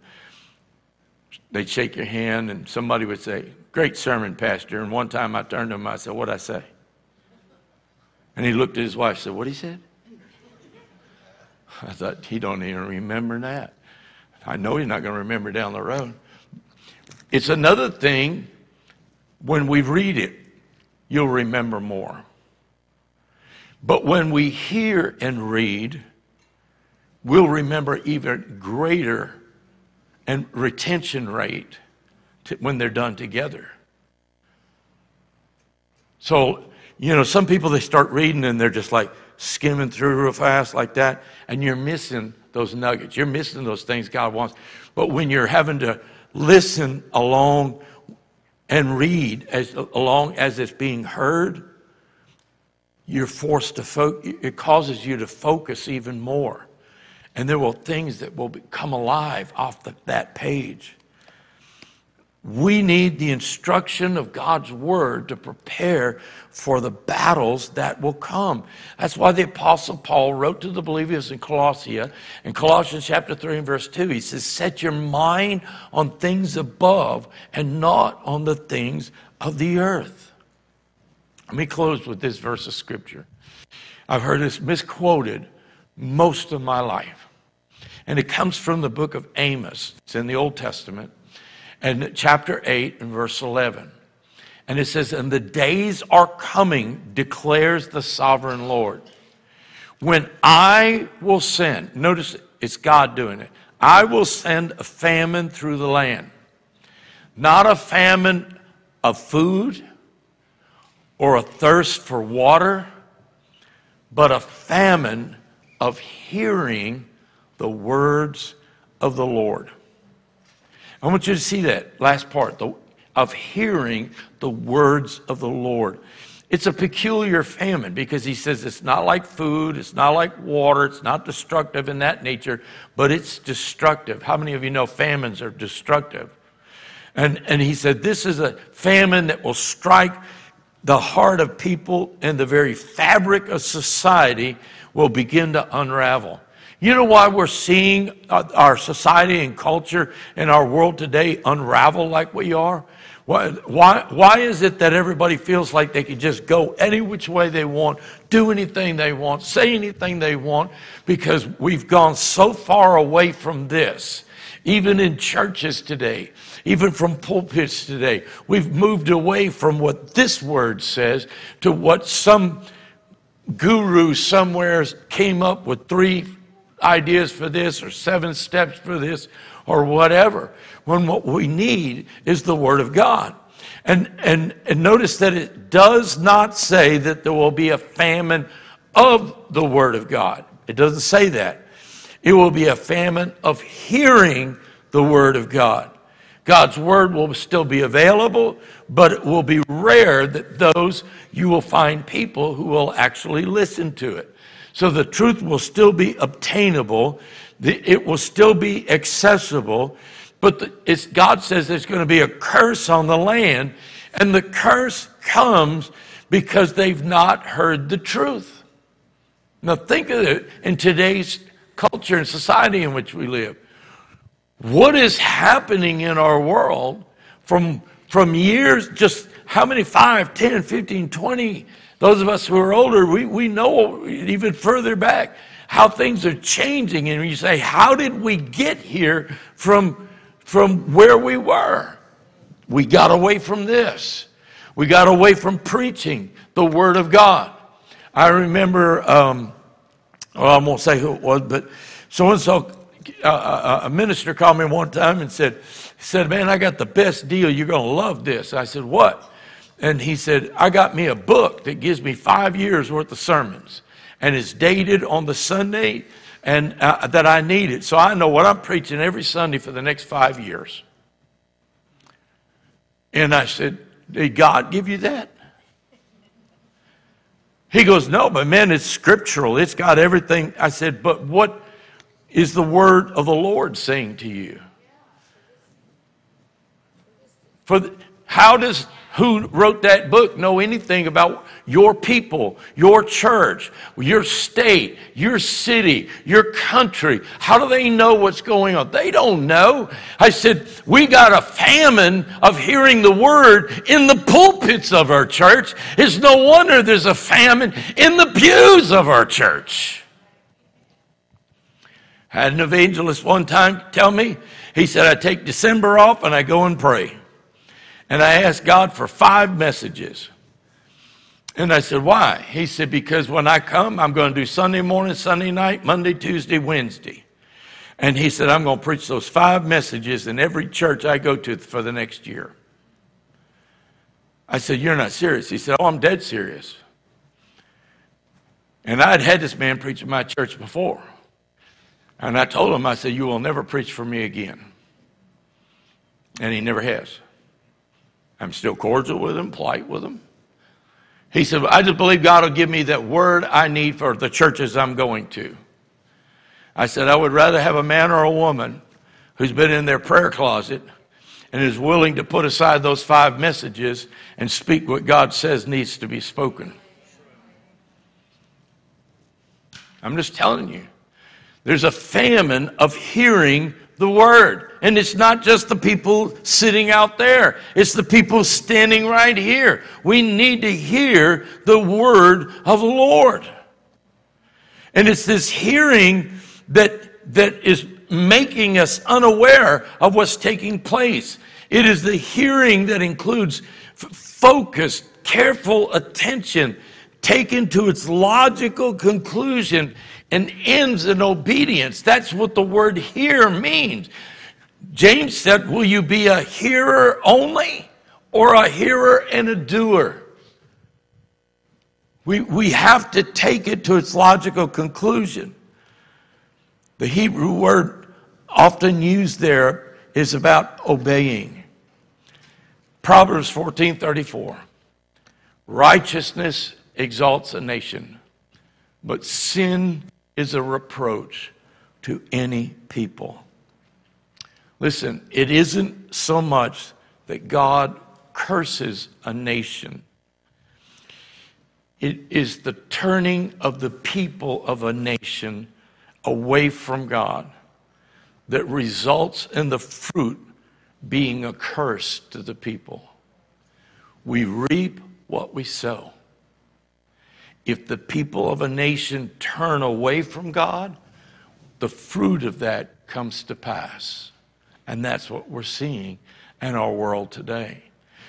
they'd shake your hand, and somebody would say, great sermon, Pastor. And one time I turned to him, I said, what'd I say? And he looked at his wife and said, what'd he say? I thought, he don't even remember that. I know he's not going to remember down the road. It's another thing when we read it. You'll remember more. But when we hear and read, we'll remember even greater and retention rate to when they're done together. So, you know, some people, they start reading and they're just like skimming through real fast like that, and you're missing those nuggets. You're missing those things God wants. But when you're having to listen along and read as long as it's being heard, you're forced to fo- it causes you to focus even more. And there will things that will come alive off the, that page. We need the instruction of God's word to prepare for the battles that will come. That's why the Apostle Paul wrote to the believers in Colossia, in Colossians chapter three and verse two, he says, set your mind on things above and not on the things of the earth. Let me close with this verse of scripture. I've heard this misquoted most of my life. And it comes from the book of Amos. It's in the Old Testament. And chapter eight and verse eleven. And it says, and the days are coming, declares the sovereign Lord, when I will send, notice it's God doing it, I will send a famine through the land. Not a famine of food or a thirst for water, but a famine of hearing the words of the Lord. I want you to see that last part, the, of hearing the words of the Lord. It's a peculiar famine because he says it's not like food, it's not like water, it's not destructive in that nature, but it's destructive. How many of you know famines are destructive? And, and he said this is a famine that will strike the heart of people, and the very fabric of society will begin to unravel. You know why we're seeing our society and culture and our world today unravel like we are? Why, why, why is it that everybody feels like they can just go any which way they want, do anything they want, say anything they want? Because we've gone so far away from this. Even in churches today, even from pulpits today, we've moved away from what this word says to what some guru somewhere came up with, three ideas for this or seven steps for this or whatever, when what we need is the word of God. And and, and notice that it does not say that there will be a famine of the word of God. It doesn't say that. It will be a famine of hearing the word of God. God's word will still be available, but it will be rare that those you will find people who will actually listen to it. So the truth will still be obtainable. It will still be accessible. But it's, God says there's going to be a curse on the land. And the curse comes because they've not heard the truth. Now think of it in today's culture and society in which we live. What is happening in our world from, from years, just how many, five, ten, fifteen, twenty those of us who are older, we, we know even further back how things are changing. And you say, how did we get here from, from where we were? We got away from this. We got away from preaching the Word of God. I remember, um, well, I won't say who it was, but so-and-so, uh, a minister called me one time and said, said, man, I got the best deal. You're going to love this. I said, what? And he said, I got me a book that gives me five years worth of sermons. And it's dated on the Sunday and uh, that I need it. So I know what I'm preaching every Sunday for the next five years. And I said, did God give you that? He goes, no, but man, it's scriptural. It's got everything. I said, but what is the word of the Lord saying to you? For the, how does... Who wrote that book know anything about your people, your church, your state, your city, your country? How do they know what's going on? They don't know. I said, we got a famine of hearing the word in the pulpits of our church. It's no wonder there's a famine in the pews of our church. I had an evangelist one time tell me, he said, I take December off and I go and pray. And I asked God for five messages. And I said, why? He said, because when I come, I'm going to do Sunday morning, Sunday night, Monday, Tuesday, Wednesday. And he said, I'm going to preach those five messages in every church I go to for the next year. I said, you're not serious. He said, oh, I'm dead serious. And I'd had this man preach in my church before. And I told him, I said, you will never preach for me again. And he never has. I'm still cordial with him, polite with him. He said, I just believe God will give me that word I need for the churches I'm going to. I said, I would rather have a man or a woman who's been in their prayer closet and is willing to put aside those five messages and speak what God says needs to be spoken. I'm just telling you, there's a famine of hearing the word. And it's not just the people sitting out there. It's the people standing right here. We need to hear the word of the Lord. And it's this hearing that that is making us unaware of what's taking place. It is the hearing that includes f- focused, careful attention taken to its logical conclusion and ends in obedience. That's what the word hear means. James said, will you be a hearer only or a hearer and a doer? We, we have to take it to its logical conclusion. The Hebrew word often used there is about obeying. Proverbs fourteen thirty-four, righteousness exalts a nation, but sin is a reproach to any people. Listen, it isn't so much that God curses a nation. It is the turning of the people of a nation away from God that results in the fruit being a curse to the people. We reap what we sow. If the people of a nation turn away from God, the fruit of that comes to pass. And that's what we're seeing in our world today.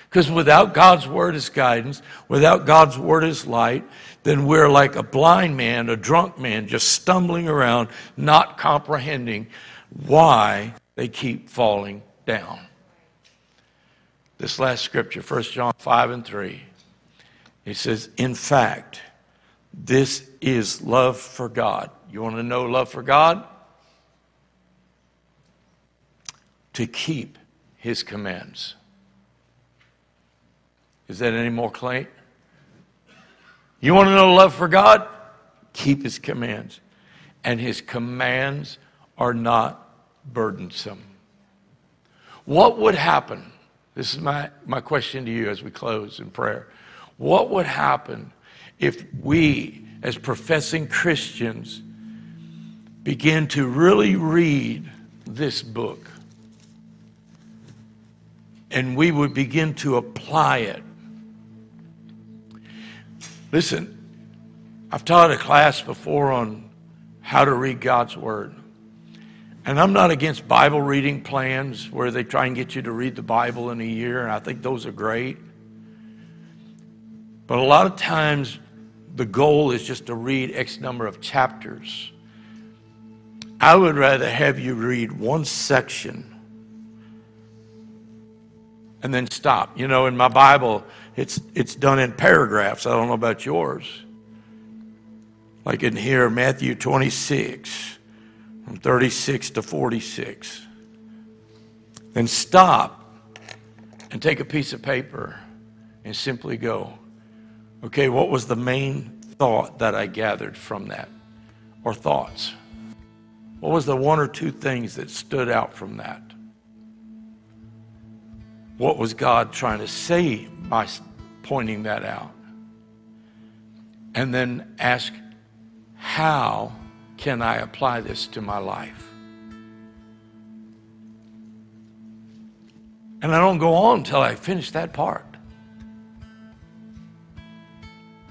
Because without God's word as guidance, without God's word as light, then we're like a blind man, a drunk man, just stumbling around, not comprehending why they keep falling down. This last scripture, First John five and three, it says, in fact, this is love for God. You want to know love for God? To keep his commands. Is that any more clear? You want to know love for God? Keep his commands. And his commands are not burdensome. What would happen? This is my, my question to you as we close in prayer. What would happen if we, as professing Christians, begin to really read this book, and we would begin to apply it? Listen, I've taught a class before on how to read God's word. And I'm not against Bible reading plans where they try and get you to read the Bible in a year, and I think those are great. But a lot of times, the goal is just to read X number of chapters. I would rather have you read one section and then stop. You know, in my Bible, it's it's done in paragraphs. I don't know about yours. Like in here, Matthew twenty-six, from thirty-six to forty-six. Then stop and take a piece of paper and simply go, okay, what was the main thought that I gathered from that? Or thoughts? What was the one or two things that stood out from that? What was God trying to say by pointing that out? And then ask, how can I apply this to my life? And I don't go on until I finish that part.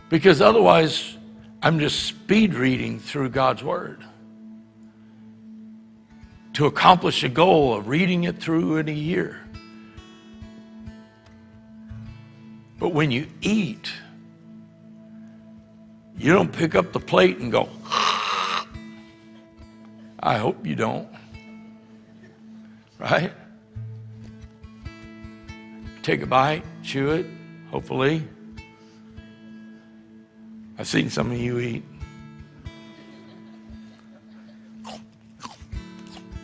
Because otherwise, I'm just speed reading through God's word to accomplish a goal of reading it through in a year. But when you eat, you don't pick up the plate and go, I hope you don't, right? Take a bite, chew it, hopefully. I've seen some of you eat.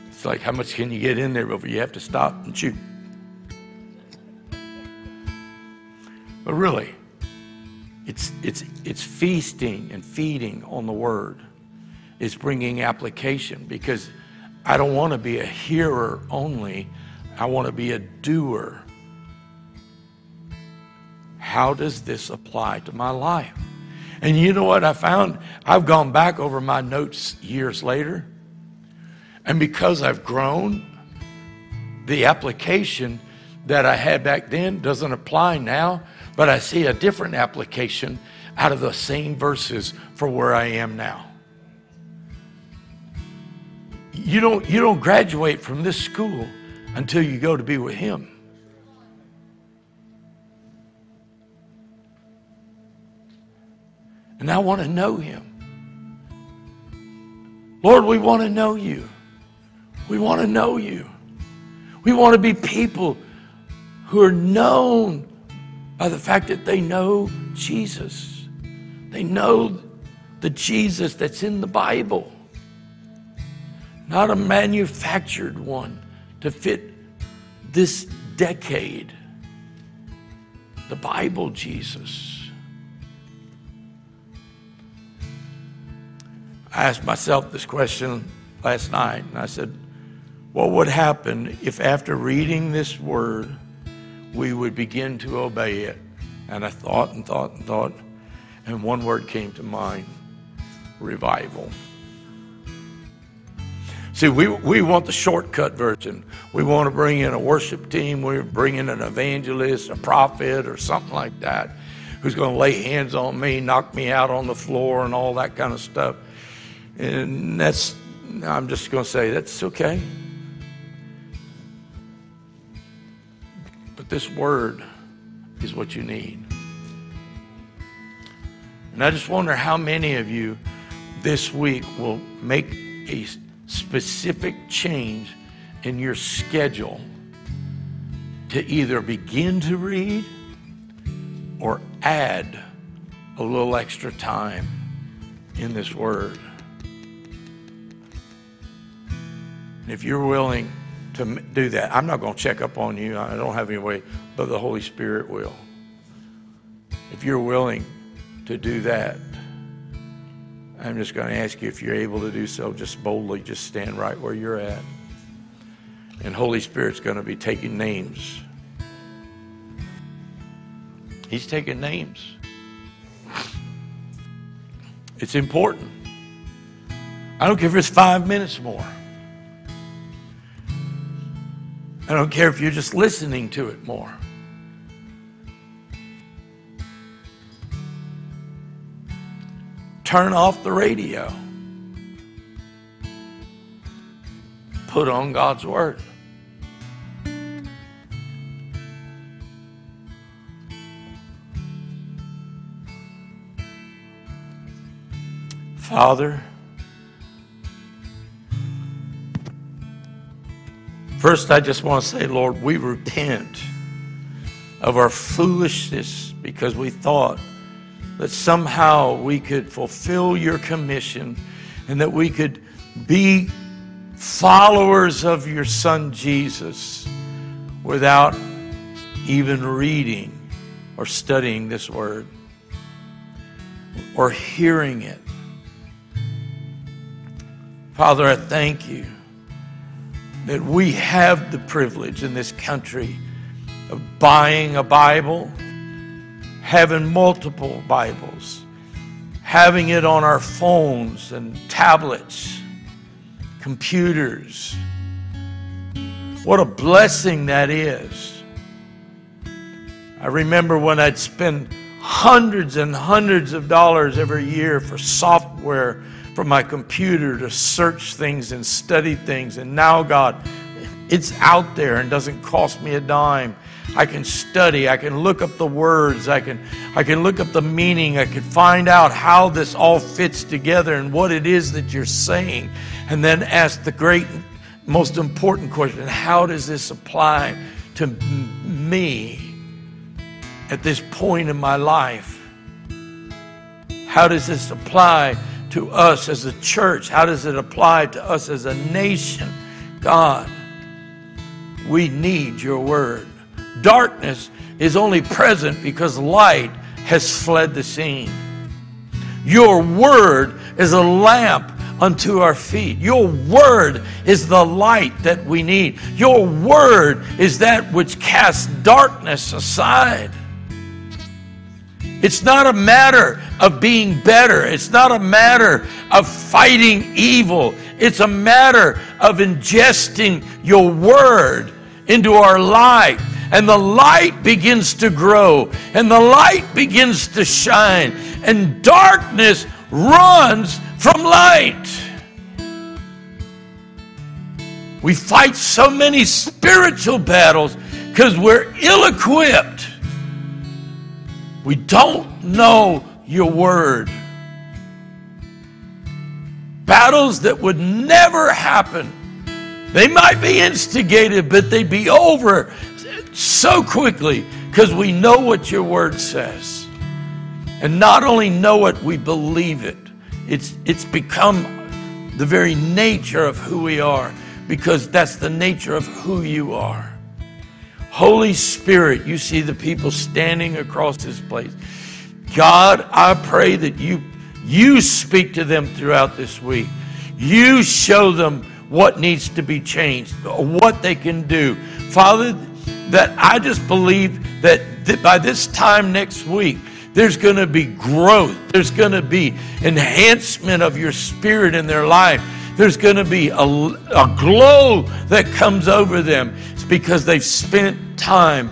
It's like, how much can you get in there before you have to stop and chew? But really, it's, it's, it's feasting and feeding on the Word. It's bringing application, because I don't want to be a hearer only. I want to be a doer. How does this apply to my life? And you know what I found? I've gone back over my notes years later. And because I've grown, the application that I had back then doesn't apply now, but I see a different application out of the same verses for where I am now. You don't, you don't graduate from this school until you go to be with Him. And I want to know Him. Lord, we want to know You. We want to know You. We want to be people who are known by the fact that they know Jesus. They know the Jesus that's in the Bible. Not a manufactured one to fit this decade. The Bible Jesus. I asked myself this question last night, and I said, what would happen if after reading this word, we would begin to obey it? And I thought and thought and thought, and one word came to mind: revival. See, we, we want the shortcut version. We want to bring in a worship team, we bring in an evangelist, a prophet, or something like that, who's going to lay hands on me, knock me out on the floor, and all that kind of stuff. And that's, I'm just going to say, that's okay. But this word is what you need. And I just wonder how many of you this week will make a specific change in your schedule to either begin to read or add a little extra time in this word. And if you're willing to do that, I'm not going to check up on you. I don't have any way, but the Holy Spirit will. If you're willing to do that, I'm just going to ask you, if you're able to do so, just boldly, just stand right where you're at. And Holy Spirit's going to be taking names. He's taking names. It's important. I don't care if it's five minutes more. I don't care if you're just listening to it more. Turn off the radio. Put on God's Word. Father, first, I just want to say, Lord, we repent of our foolishness, because we thought that somehow we could fulfill Your commission and that we could be followers of Your Son Jesus without even reading or studying this word or hearing it. Father, I thank You that we have the privilege in this country of buying a Bible, having multiple Bibles, having it on our phones and tablets, computers. What a blessing that is. I remember when I'd spend hundreds and hundreds of dollars every year for software from my computer to search things and study things. And now, God, it's out there and doesn't cost me a dime. I can study. I can look up the words. I can, I can look up the meaning. I can find out how this all fits together and what it is that You're saying. And then ask the great, most important question: how does this apply to me at this point in my life? How does this apply to us as a church? How does it apply to us as a nation? God, we need Your word. Darkness is only present because light has fled the scene. Your word is a lamp unto our feet. Your word is the light that we need. Your word is that which casts darkness aside. It's not a matter of being better. It's not a matter of fighting evil. It's a matter of ingesting your word into our life. And the light begins to grow. And the light begins to shine. And darkness runs from light. We fight so many spiritual battles because we're ill-equipped. We don't know your word. Battles that would never happen. They might be instigated, but they'd be over so quickly because we know what your word says. And not only know it, we believe it. It's, it's become the very nature of who we are, because that's the nature of who you are. Holy Spirit, you see the people standing across this place. God, I pray that you, you speak to them throughout this week. You show them what needs to be changed, what they can do. Father, that I just believe that th- by this time next week, there's going to be growth. There's going to be enhancement of your spirit in their life. There's going to be a, a glow that comes over them. It's because they've spent time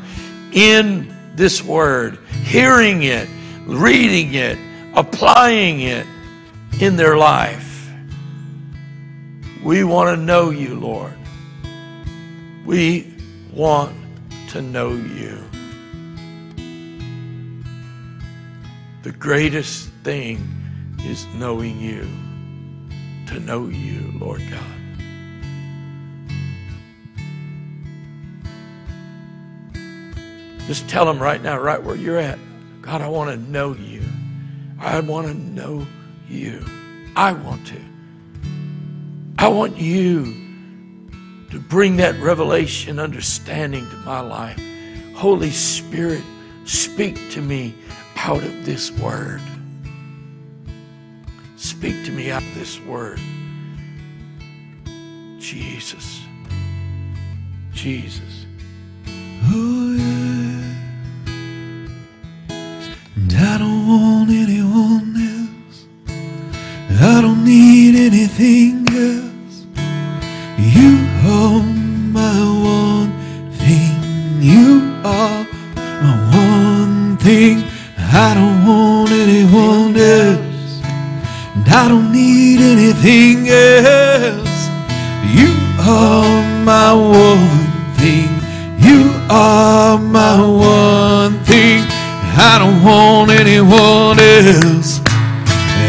in this word, hearing it, reading it, applying it in their life. We want to know you, Lord. We want to know you. The greatest thing is knowing you, to know you, Lord God. Just tell them right now, right where you're at, God, I want to know you. I want to know you. I want to. I want you to bring that revelation, understanding to my life. Holy Spirit, speak to me out of this word. Speak to me out of this word. Jesus. Jesus. Oh, yeah. And I don't want anyone else. I don't need anything else. You are my one thing. You are my one thing. I don't want anyone else, and I don't need anything else. You are my one thing. You are my one thing. I don't want anyone else.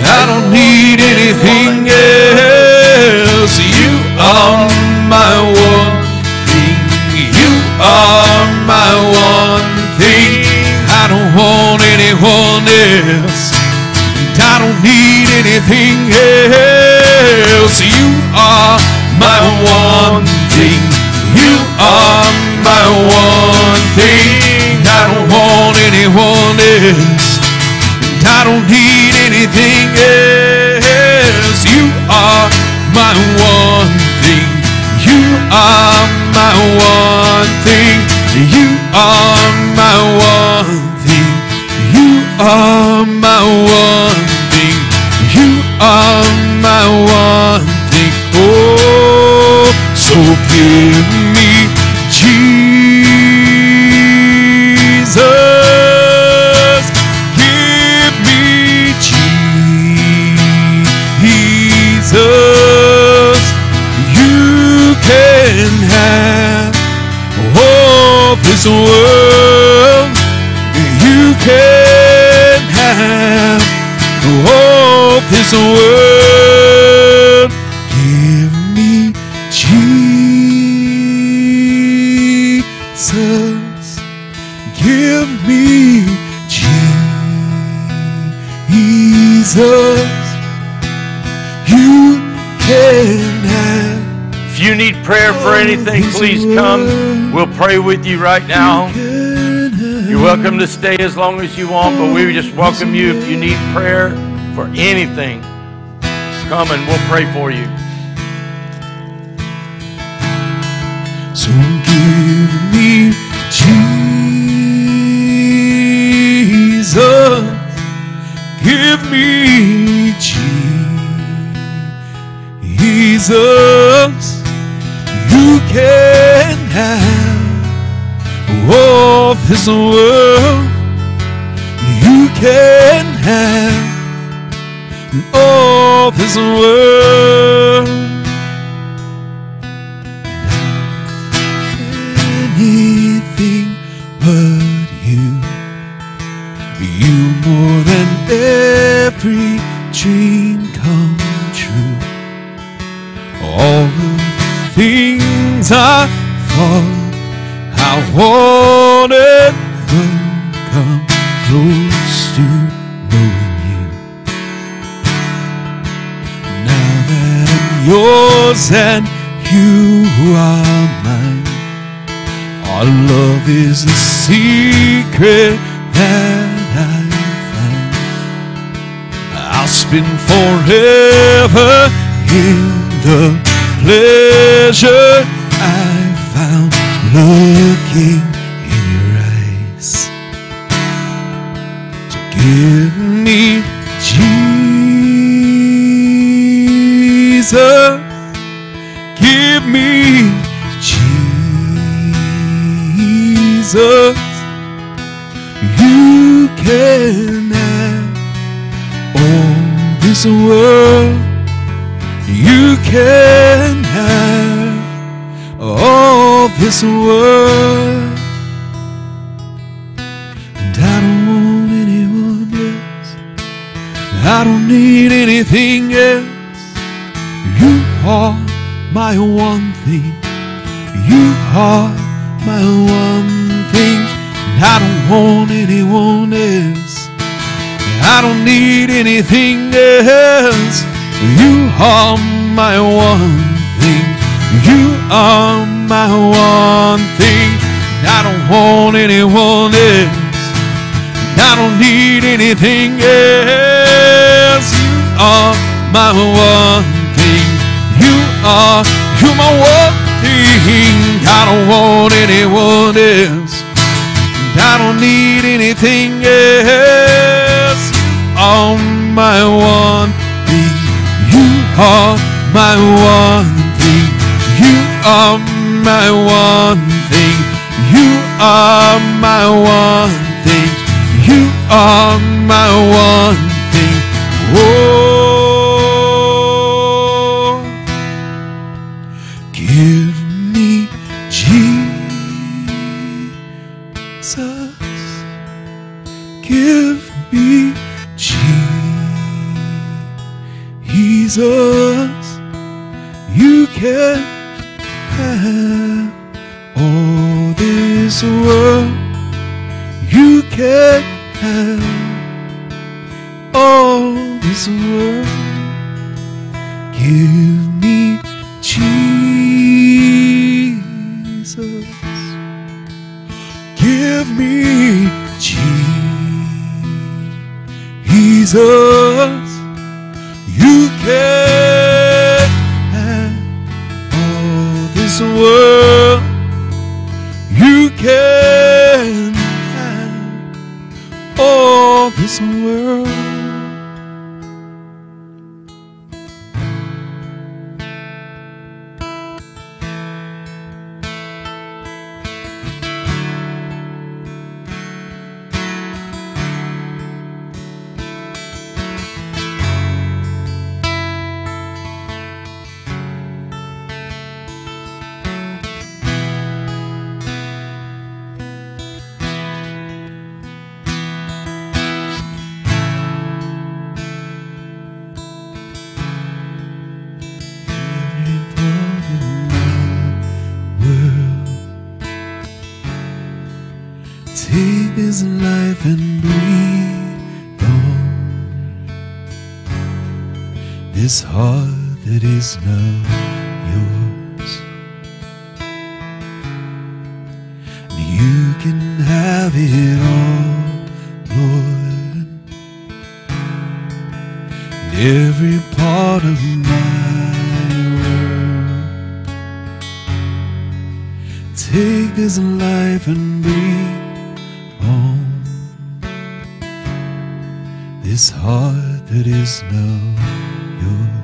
I don't need anything else. You are my one thing. You are my one thing. I don't want anyone else, and I don't need anything else. You are my one thing. You are my one thing. I don't want anyone else, and I don't need anything else. You are my one thing. You are my one thing. You are my one thing. You are my one thing. You are my one thing. Oh, so give me Jesus. Give me Jesus. You can have all this world. You can have all this world. Give me Jesus. Give me Jesus. You can have. If you need prayer for anything, please come. We'll pray with you right now. welcome to stay as long as you want, but we just welcome you. If you need prayer for anything, come and we'll pray for you. So give me Jesus, give me Jesus, you can have all of this world, you can have all of this world. Anything but you, you more than every dream come true. All the things I thought I wanted would come close to knowing you. Now that I'm yours and you are mine, our love is the secret that I find. I'll spend forever in the pleasure I found looking in your eyes. So give me Jesus, give me Jesus, you can have all this world, you can have all this world, and I don't want anyone else, I don't need anything else. You are my one thing, you are my one thing. I don't want anyone else, I don't need anything else. You are my one thing, you are my one thing. I don't want anyone else, I don't need anything else. You are my one thing, you are, you're my one thing. I don't want anyone else, I don't need anything else. All my one thing, you are my one thing, you are my one thing, you are my one thing, you are my one thing. Oh, give me Jesus, give me Jesus, you can have all this world, you can have all this world. Give me Jesus, give me Jesus, Jesus, you can have all this world, you can have all this world. Take this life and breathe on this heart that is now yours. And you can have have it all, Lord, in every part of my world. Take this life and bring on this heart that is now yours.